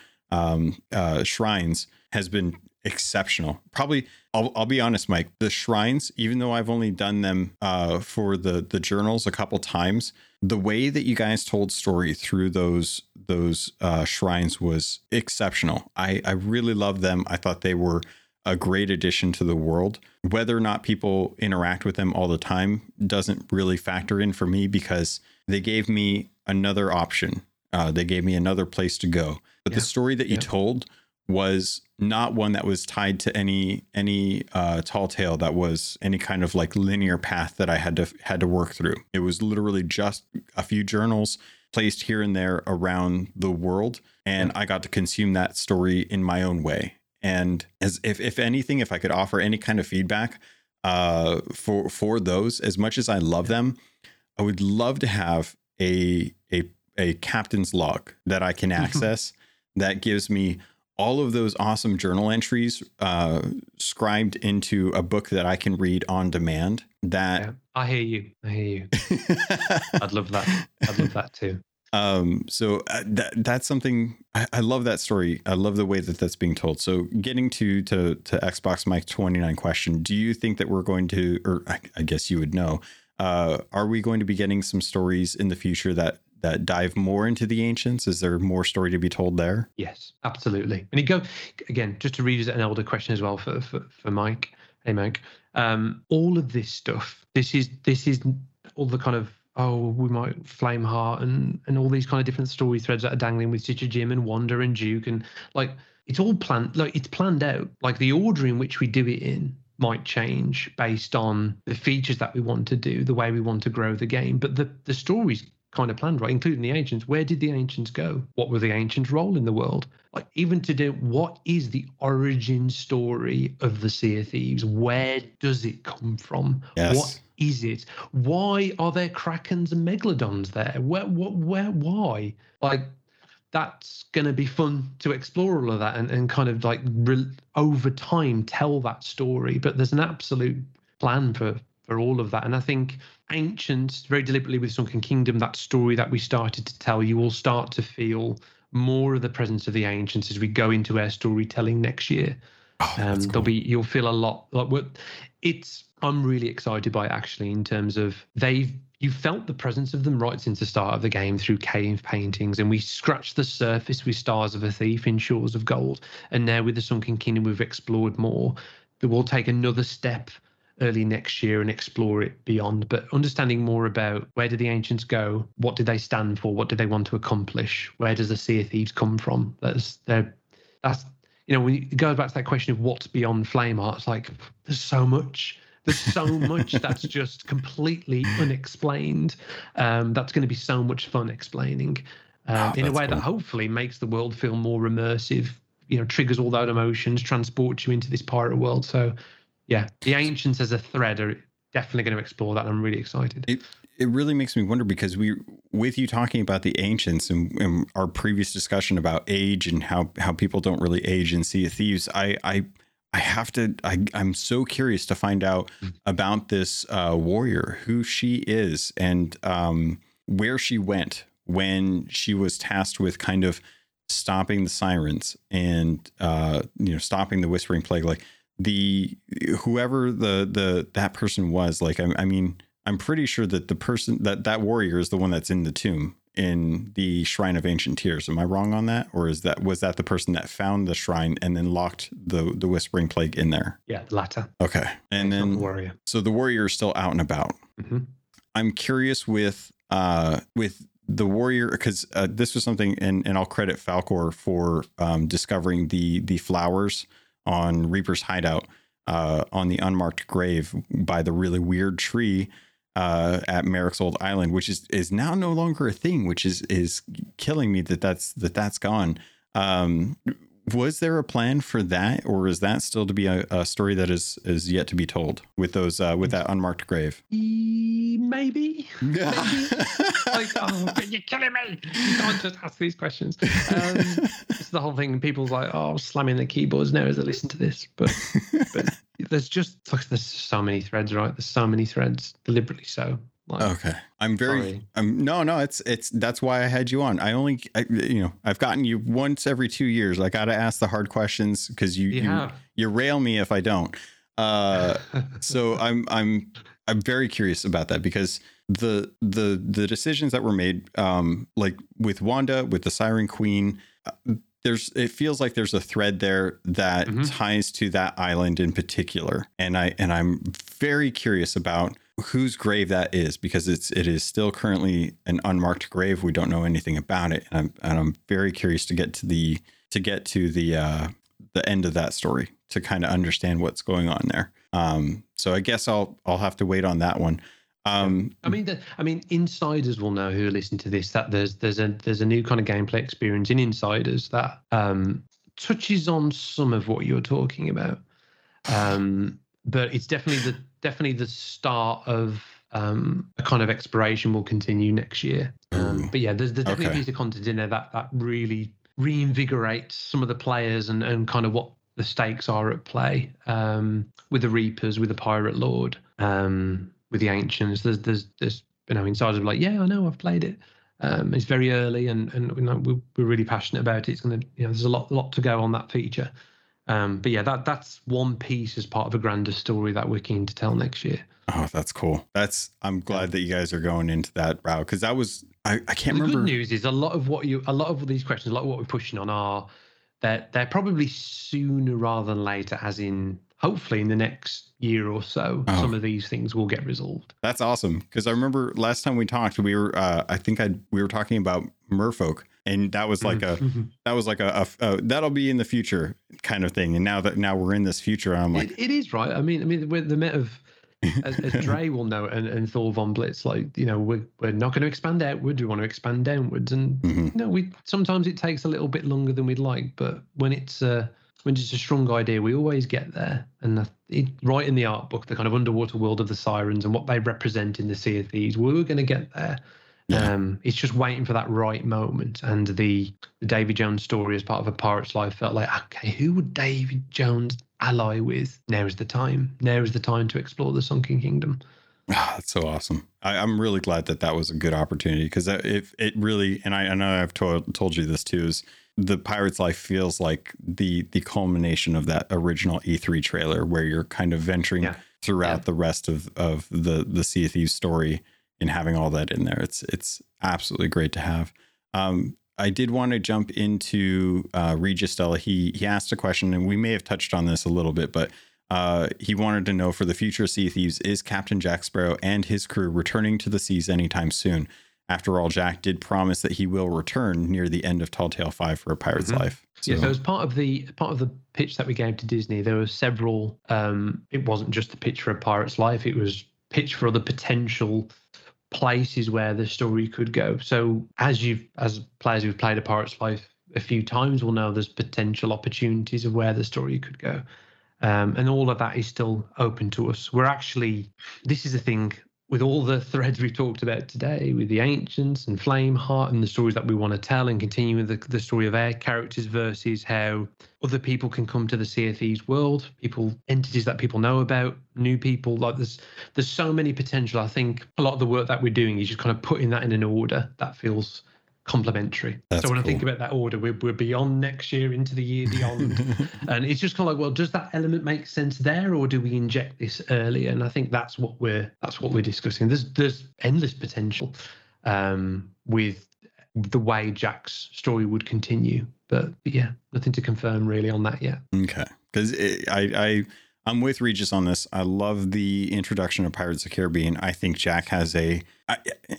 shrines has been exceptional. Probably, I'll be honest, Mike, the shrines, even though I've only done them for the journals a couple times, the way that you guys told story through those shrines was exceptional. I really loved them. I thought they were a great addition to the world. Whether or not people interact with them all the time doesn't really factor in for me, because they gave me another option. They gave me another place to go. But the story that you told was not one that was tied to any tall tale that was any kind of like linear path that I had to work through. It was literally just a few journals placed here and there around the world, and I got to consume that story in my own way. And as if anything, if I could offer any kind of feedback for those, as much as I love them, I would love to have a captain's log that I can access that gives me all of those awesome journal entries scribed into a book that I can read on demand. I hear you. I'd love that too. So that's something I love that story. I love the way that that's being told. So getting to Xbox Mike 29 question, do you think that we're going to, or I guess you would know, are we going to be getting some stories in the future that dive more into the ancients? Is there more story to be told there? Yes, absolutely. And again, just to revisit an older question as well for Mike. Hey, Mike, all of this stuff, this is all the kind of, we might Flameheart and all these kind of different story threads that are dangling with Stitcher Jim and Wanda and Duke, and like it's all planned, like it's planned out. Like the order in which we do it in might change based on the features that we want to do, the way we want to grow the game, but the story's kind of planned, right? Including the ancients. Where did the ancients go? What were the ancients' role in the world? Like even today, what is the origin story of the Sea of Thieves? Where does it come from? Yes. What is it? Why are there krakens and megalodons there? Where, why? Like that's going to be fun to explore all of that and kind of like over time tell that story. But there's an absolute plan for all of that. And I think ancients, very deliberately with Sunken Kingdom, that story that we started to tell, you will start to feel more of the presence of the ancients as we go into our storytelling next year. Cool. You'll feel a lot. I'm really excited by it, actually, in terms of you felt the presence of them right since the start of the game through cave paintings, and we scratched the surface with Stars of a Thief in Shores of Gold, and now with the Sunken Kingdom we've explored more. that we'll take another step early next year and explore it beyond, but understanding more about where did the ancients go, what did they stand for, what did they want to accomplish, where does the Sea of Thieves come from? That's you know, when it goes back to that question of what's beyond Flameheart, it's like there's so much. There's so much that's just completely unexplained. That's going to be so much fun explaining in a way cool. that hopefully makes the world feel more immersive, you know, triggers all those emotions, transports you into this pirate world. So, yeah, the ancients as a thread are definitely going to explore that. And I'm really excited. It really makes me wonder, because we, with you talking about the ancients and our previous discussion about age and how people don't really age in Sea of Thieves, I have to, I'm so curious to find out about this warrior, who she is, and where she went when she was tasked with kind of stopping the sirens and, you know, stopping the Whispering Plague. Like whoever that person was, like, I mean, I'm pretty sure that the person that warrior is the one that's in the tomb in the Shrine of Ancient Tears. Am I wrong on that? Or was that the person that found the shrine and then locked the Whispering Plague in there? Yeah, the latter. Okay. And then the warrior. So the warrior is still out and about. Mm-hmm. I'm curious with the warrior, because this was something, and I'll credit Falcor for discovering the flowers on Reaper's Hideout on the unmarked grave by the really weird tree at Merrick's Old Island, which is now no longer a thing, which is killing me that's gone. Was there a plan for that, or is that still to be a story that is yet to be told with those with that unmarked grave? Maybe. Yeah. Like, oh, you're killing me. You can't just ask these questions. It's the whole thing. People's like, oh, I'm slamming the keyboards now as I listen to this, but there's so many threads, right? There's so many threads, deliberately so. Like, okay, no, it's that's why I had you on. I've gotten you once every 2 years. I got to ask the hard questions because you rail me if I don't. So I'm very curious about that, because the decisions that were made, like with Wanda, with the Siren Queen, it feels like there's a thread there that mm-hmm. ties to that island in particular, and I'm very curious about whose grave that is, because it is still currently an unmarked grave. We don't know anything about it, and I'm very curious to get to the end of that story to kind of understand what's going on there. So I guess I'll have to wait on that one. I mean, insiders will know who listen to this, that there's a new kind of gameplay experience in Insiders that touches on some of what you're talking about, but it's definitely the start of a kind of exploration will continue next year. But yeah, there's definitely a piece of content in there that really reinvigorates some of the players and kind of what the stakes are at play, with the Reapers, with the Pirate Lord, with the Ancients. There's you know, Insiders are like, yeah, I know, I've played it. It's very early, and you know, we're really passionate about it. It's gonna, you know, there's a lot to go on that feature. But yeah, that's one piece as part of a grander story that we're keen to tell next year. Oh, that's cool. I'm glad that you guys are going into that route, because that was I can't remember. The good news is a lot of what we're pushing on are that they're probably sooner rather than later, as in hopefully in the next year or so, some of these things will get resolved. That's awesome, because I remember last time we talked, we were we were talking about Merfolk, and that was like a that'll be in the future kind of thing. And now we're in this future, I'm like, it is right. I mean, with the met of as Dre will know, and Thor Von Blitz, like, you know, we're not going to expand outward. We want to expand downwards, and you know, we sometimes it takes a little bit longer than we'd like, but when it's a strong idea, we always get there. And right in the art book, the kind of underwater world of the sirens and what they represent in the Sea of Thieves, we're going to get there. Yeah. It's just waiting for that right moment. And the Davy Jones story as part of A Pirate's Life felt like, okay, who would Davy Jones ally with? Now is the time. Now is the time to explore the Sunken Kingdom. Oh, that's so awesome. I'm really glad that was a good opportunity, because if it really, and I know I've told you this too, is the Pirate's Life feels like the culmination of that original E3 trailer, where you're kind of venturing throughout the rest of the Sea of Thieves story. And having all that in there, it's absolutely great to have. I did want to jump into Regis Stella. He asked a question, and we may have touched on this a little bit, but He wanted to know for the future Sea Thieves, is Captain Jack Sparrow and his crew returning to the seas anytime soon? After all, Jack did promise that he will return near the end of Tall Tale 5 for A Pirate's Life. So. Yeah, so as part of the pitch that we gave to Disney, there were several. It wasn't just the pitch for A Pirate's Life; it was pitch for other potential places where the story could go. So, as players who've played A Pirate's Life a few times will know, there's potential opportunities of where the story could go, and all of that is still open to us. This is the thing. With all the threads we've talked about today, with the Ancients and Flameheart and the stories that we want to tell and continue with the story of our characters versus how other people can come to the Sea of Thieves world, entities that people know about, new people, like there's so many potential. I think a lot of the work that we're doing is just kind of putting that in an order that feels complementary. That's so when cool. I think about that order, we're beyond next year, into the year beyond. And it's just kind of like, well, does that element make sense there, or do we inject this earlier? And I think that's what we're discussing. There's endless potential with the way Jack's story would continue, but yeah, nothing to confirm really on that yet. Okay, because I'm with Regis on this. I love the introduction of Pirates of the Caribbean. I think Jack has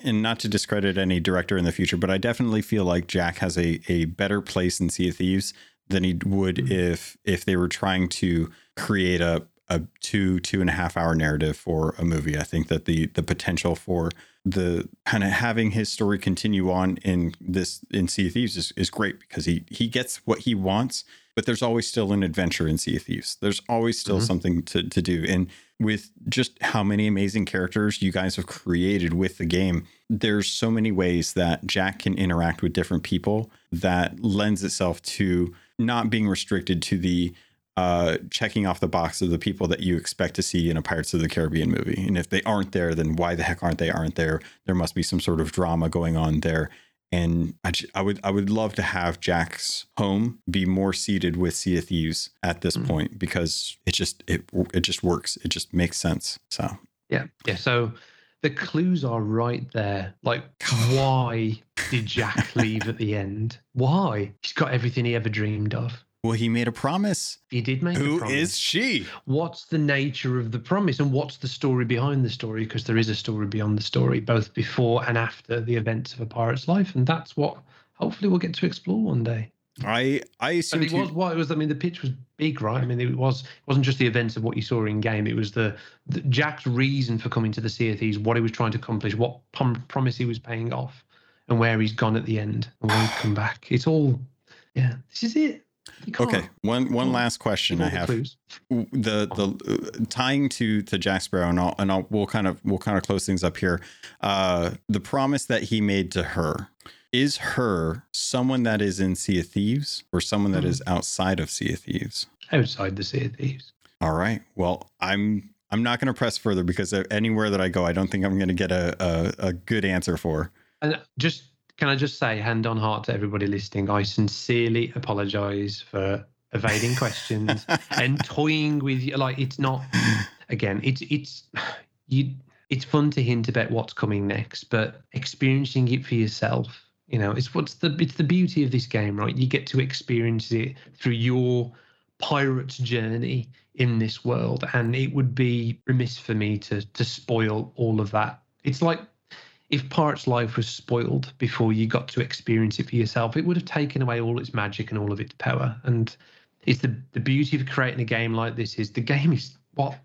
and not to discredit any director in the future, but I definitely feel like Jack has a better place in Sea of Thieves than he would if they were trying to create a 2.5 hour narrative for a movie. I think that the potential for the kind of having his story continue on in Sea of Thieves is great, because he gets what he wants. But there's always still an adventure in Sea of Thieves. There's always still something to do. And with just how many amazing characters you guys have created with the game, there's so many ways that Jack can interact with different people that lends itself to not being restricted to the checking off the box of the people that you expect to see in a Pirates of the Caribbean movie. And if they aren't there, then why the heck aren't they there? There must be some sort of drama going on there. And I would love to have Jack's home be more seated with Sea of Thieves at this point, because it just works. It just makes sense. So yeah. So the clues are right there. Like, why did Jack leave at the end? Why? He's got everything he ever dreamed of. Well, he made a promise. He did make a promise. Who is she? What's the nature of the promise, and what's the story behind the story? Because there is a story beyond the story, both before and after the events of A Pirate's Life, and that's what hopefully we'll get to explore one day. I assume it was what it was. I mean, the pitch was big, right? I mean, it wasn't just the events of what you saw in game. It was the Jack's reason for coming to the Sea of Thieves, what he was trying to accomplish, what promise he was paying off, and where he's gone at the end, and when he'll come back. It's all, yeah. This is it. Okay, one last question I have. The tying to Jack Sparrow, and we'll kind of close things up here. The promise that he made to her, is her someone that is in Sea of Thieves, or someone that is outside of Sea of Thieves? Outside the Sea of Thieves. All right. Well, I'm not going to press further, because anywhere that I go, I don't think I'm going to get a good answer for. And just. Can I just say, hand on heart to everybody listening, I sincerely apologize for evading questions and toying with you. Like, it's not, again, it's fun to hint about what's coming next, but experiencing it for yourself, you know, it's the beauty of this game, right? You get to experience it through your pirate's journey in this world, and it would be remiss for me to spoil all of that. It's like, if Pirate's Life was spoiled before you got to experience it for yourself, it would have taken away all its magic and all of its power. And it's the beauty of creating a game like this is the game is what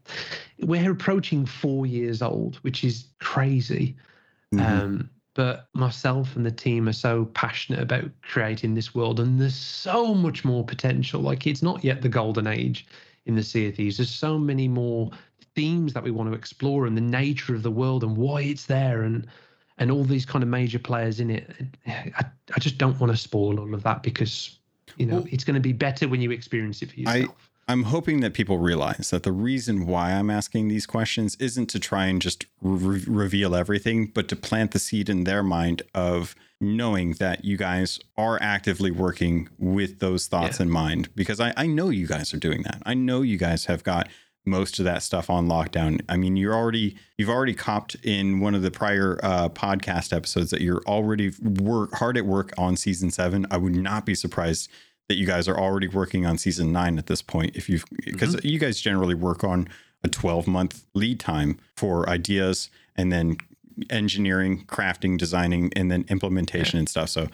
we're approaching 4 years old, which is crazy. But myself and the team are so passionate about creating this world, and there's so much more potential. Like, it's not yet the golden age in the Sea of Thieves. There's so many more themes that we want to explore, and the nature of the world and why it's there, and all these kind of major players in it. I just don't want to spoil all of that, because, you know, it's going to be better when you experience it for yourself. I'm hoping that people realize that the reason why I'm asking these questions isn't to try and just reveal everything, but to plant the seed in their mind of knowing that you guys are actively working with those thoughts in mind, because I know you guys are doing that. I know you guys have got most of that stuff on lockdown. I mean, you've already copped in one of the prior podcast episodes that you're already hard at work on Season 7. I would not be surprised that you guys are already working on season 9 at this point, if you've, because you guys generally work on a 12-month lead time for ideas and then engineering, crafting, designing, and then implementation and stuff. So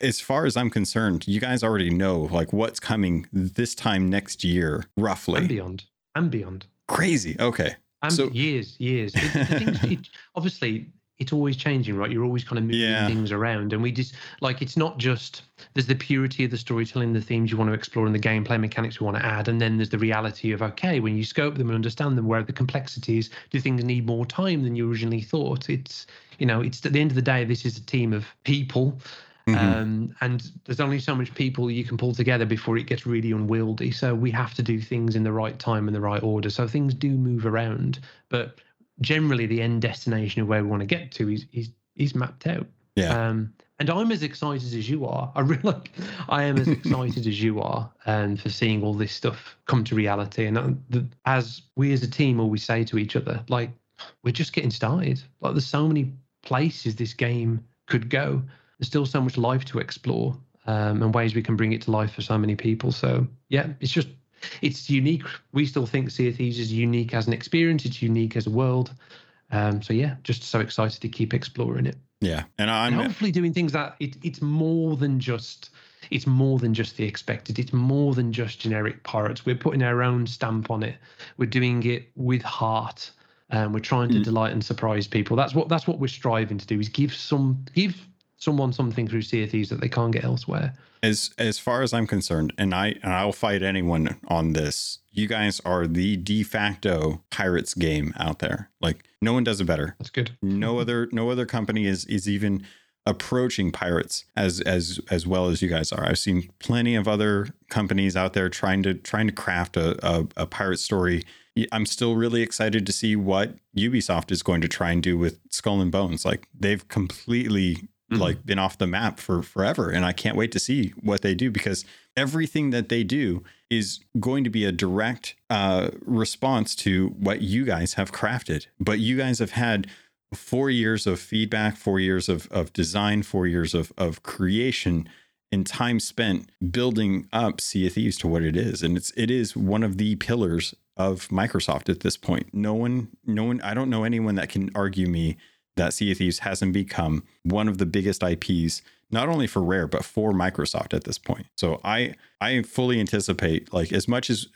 as far as I'm concerned, you guys already know like what's coming this time next year, roughly. And beyond. And beyond. Crazy. Okay. And so, years. Obviously, it's always changing, right? You're always kind of moving things around. And we just, like, it's not just, there's the purity of the storytelling, the themes you want to explore and the gameplay mechanics we want to add. And then there's the reality of, okay, when you scope them and understand them, where are the complexities? Do things need more time than you originally thought? It's, you know, it's at the end of the day, this is a team of people. And there's only so much people you can pull together before it gets really unwieldy. So we have to do things in the right time and the right order. So things do move around, but generally the end destination of where we want to get to is mapped out. Yeah. And I'm as excited as you are. I really, I am as excited as you are for seeing all this stuff come to reality. And as we as a team always say to each other, like, we're just getting started. Like, there's so many places this game could go. There's still so much life to explore and ways we can bring it to life for so many people. So, yeah, it's just, it's unique. We still think Sea of Thieves is unique as an experience. It's unique as a world. So, yeah, just so excited to keep exploring it. Yeah. And I'm hopefully doing things that it's more than just the expected. It's more than just generic pirates. We're putting our own stamp on it. We're doing it with heart. And we're trying to delight and surprise people. That's what we're striving to do, is give someone something through Sea of Thieves that they can't get elsewhere. As far as I'm concerned, and I'll fight anyone on this, you guys are the de facto pirates game out there. Like, no one does it better. That's good. No other company is even approaching pirates as well as you guys are. I've seen plenty of other companies out there trying to craft a pirate story. I'm still really excited to see what Ubisoft is going to try and do with Skull and Bones. Like, they've completely been off the map for forever, and I can't wait to see what they do, because everything that they do is going to be a direct response to what you guys have crafted. But you guys have had 4 years of feedback, 4 years of design, 4 years of creation, and time spent building up Sea of Thieves to what it is. And it is one of the pillars of Microsoft at this point. No one, I don't know anyone that can argue me that Sea of Thieves hasn't become one of the biggest IPs, not only for Rare, but for Microsoft at this point. So I fully anticipate, like, as much as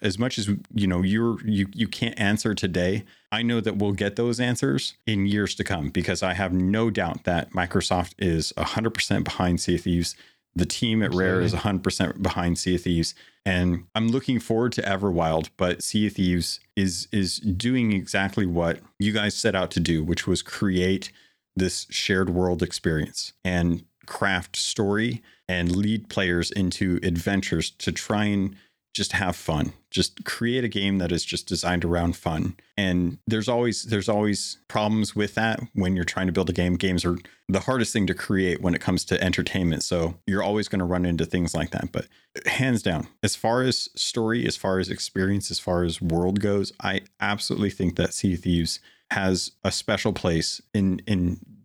you know, you can't answer today, I know that we'll get those answers in years to come, because I have no doubt that Microsoft is 100% behind Sea of Thieves. The team at Rare is 100% behind Sea of Thieves, and I'm looking forward to Everwild, but Sea of Thieves is doing exactly what you guys set out to do, which was create this shared world experience and craft story and lead players into adventures to try and just have fun, just create a game that is just designed around fun. And there's always problems with that when you're trying to build a game. Games are the hardest thing to create when it comes to entertainment. So you're always going to run into things like that. But hands down, as far as story, as far as experience, as far as world goes, I absolutely think that Sea of Thieves has a special place in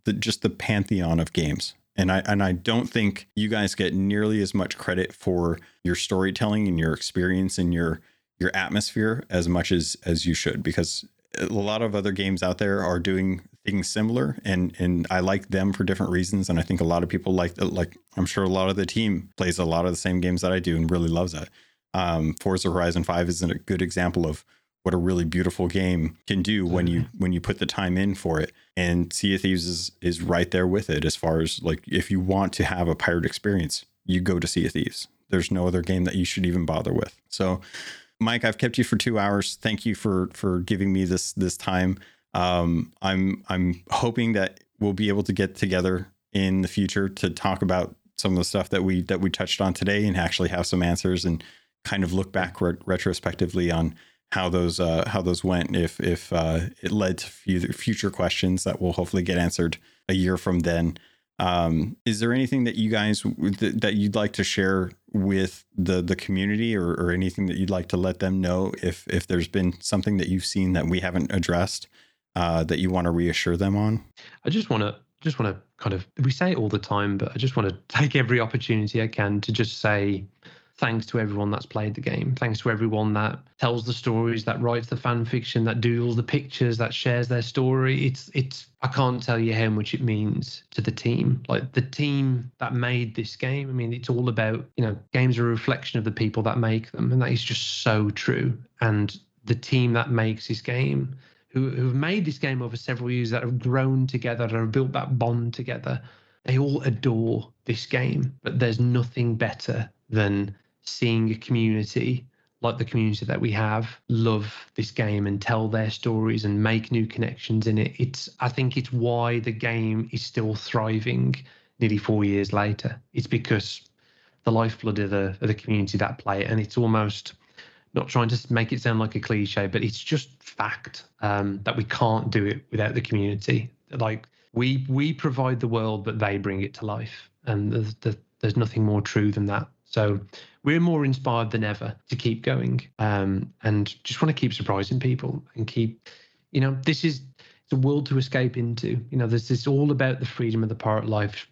the pantheon of games. And I don't think you guys get nearly as much credit for your storytelling and your experience and your atmosphere as much as you should, because a lot of other games out there are doing things similar, and I like them for different reasons. And I think a lot of people like I'm sure a lot of the team plays a lot of the same games that I do and really loves that. Forza Horizon 5 is a good example of what a really beautiful game can do when you put the time in for it. And Sea of Thieves is right there with it, as far as, like, if you want to have a pirate experience, you go to Sea of Thieves. There's no other game that you should even bother with. So, Mike, I've kept you for 2 hours. Thank you for giving me this time. I'm hoping that we'll be able to get together in the future to talk about some of the stuff that we touched on today and actually have some answers and kind of look back retrospectively on how those went, if it led to future questions that will hopefully get answered a year from then. Is there anything that you guys that you'd like to share with the community, or anything that you'd like to let them know if there's been something that you've seen that we haven't addressed that you want to reassure them on? I just want to kind of, we say it all the time, but I just want to take every opportunity I can to just say thanks to everyone that's played the game. Thanks to everyone that tells the stories, that writes the fan fiction, that doodles the pictures, that shares their story. It's I can't tell you how much it means to the team. Like the team that made this game. I mean, it's all about, you know, games are a reflection of the people that make them. And that is just so true. And the team that makes this game, who've made this game over several years, that have grown together, that have built that bond together, they all adore this game. But there's nothing better than seeing a community like the community that we have love this game and tell their stories and make new connections in it. I think it's why the game is still thriving nearly 4 years later. It's because the lifeblood of the community that play it, and it's almost, not trying to make it sound like a cliche, but it's just fact that we can't do it without the community. Like we provide the world, but they bring it to life, and there's nothing more true than that. So we're more inspired than ever to keep going, and just want to keep surprising people and keep, you know, it's a world to escape into. You know, it's all about the freedom of the pirate life.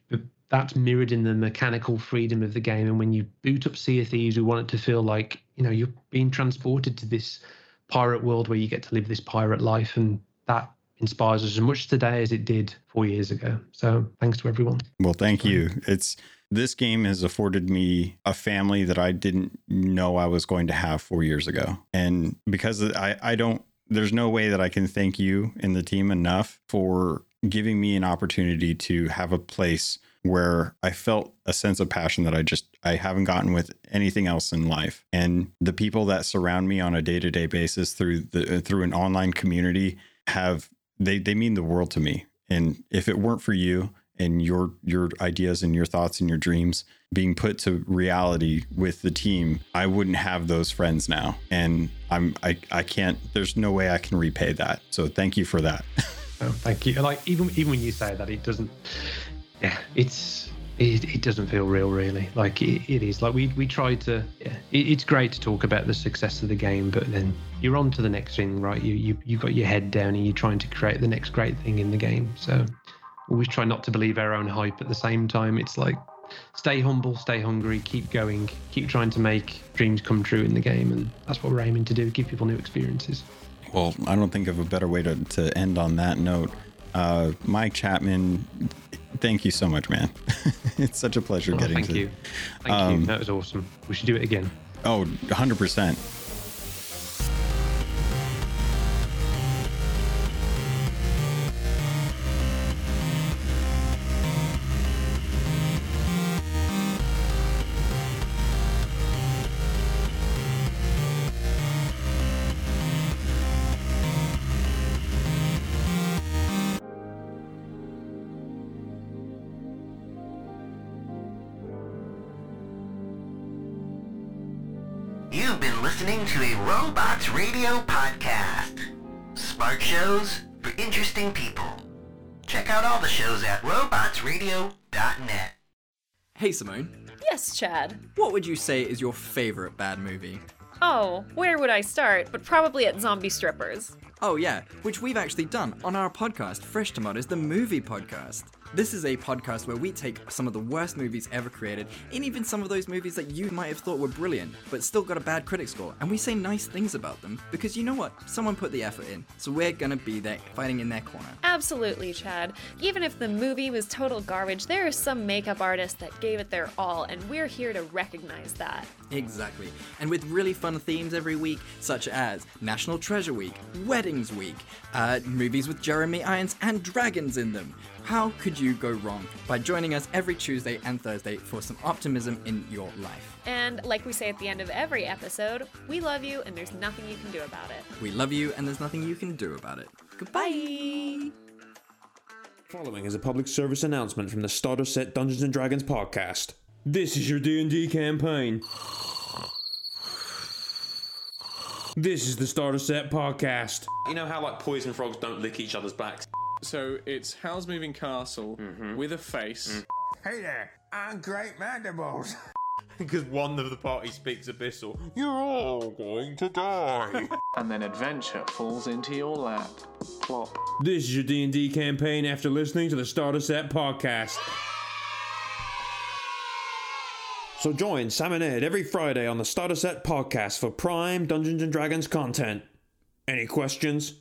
That's mirrored in the mechanical freedom of the game. And when you boot up Sea of Thieves, we want it to feel like, you know, you're being transported to this pirate world where you get to live this pirate life. And that inspires us as much today as it did 4 years ago. So thanks to everyone. Well, thank you. This game has afforded me a family that I didn't know I was going to have 4 years ago. And because there's no way that I can thank you and the team enough for giving me an opportunity to have a place where I felt a sense of passion that I haven't gotten with anything else in life. And the people that surround me on a day-to-day basis through an online community they mean the world to me. And if it weren't for you and your ideas and your thoughts and your dreams being put to reality with the team, I wouldn't have those friends now. And I can't, there's no way I can repay that. So thank you for that. Oh, thank you. Like even when you say that, it doesn't, yeah, it doesn't feel real, really. Like it is. Like we try to. Yeah, it's great to talk about the success of the game, but then you're on to the next thing, right? You got your head down and you're trying to create the next great thing in the game. So always try not to believe our own hype. At the same time, it's like stay humble, stay hungry, keep going, keep trying to make dreams come true in the game, and that's what we're aiming to do: give people new experiences. Well, I don't think of a better way to end on that note. Mike Chapman, thank you so much, man. It's such a pleasure getting to you. Thank you. That was awesome. We should do it again. Oh, 100%. Hey Simone. Yes, Chad. What would you say is your favorite bad movie? Oh, where would I start? But probably at Zombie Strippers. Oh yeah, which we've actually done on our podcast, Fresh Tomatoes, the movie podcast. This is a podcast where we take some of the worst movies ever created, and even some of those movies that you might have thought were brilliant, but still got a bad critic score, and we say nice things about them, because you know what? Someone put the effort in, so we're gonna be there, fighting in their corner. Absolutely, Chad. Even if the movie was total garbage, there are some makeup artists that gave it their all, and we're here to recognize that. Exactly. And with really fun themes every week, such as National Treasure Week, Weddings Week, movies with Jeremy Irons and dragons in them. How could you go wrong by joining us every Tuesday and Thursday for some optimism in your life? And like we say at the end of every episode, we love you and there's nothing you can do about it. We love you and there's nothing you can do about it. Goodbye! Following is a public service announcement from the Starter Set Dungeons & Dragons podcast. This is your D&D campaign. This is the Starter Set podcast. You know how like poison frogs don't lick each other's backs? So it's Howl's Moving Castle with a face. Hey there, I'm Great Mandibles. Because one of the party speaks Abyssal. You're all going to die. And then adventure falls into your lap. Plop. This is your D&D campaign after listening to the Starter Set podcast. So join Sam and Ed every Friday on the Starter Set podcast for prime Dungeons & Dragons content. Any questions?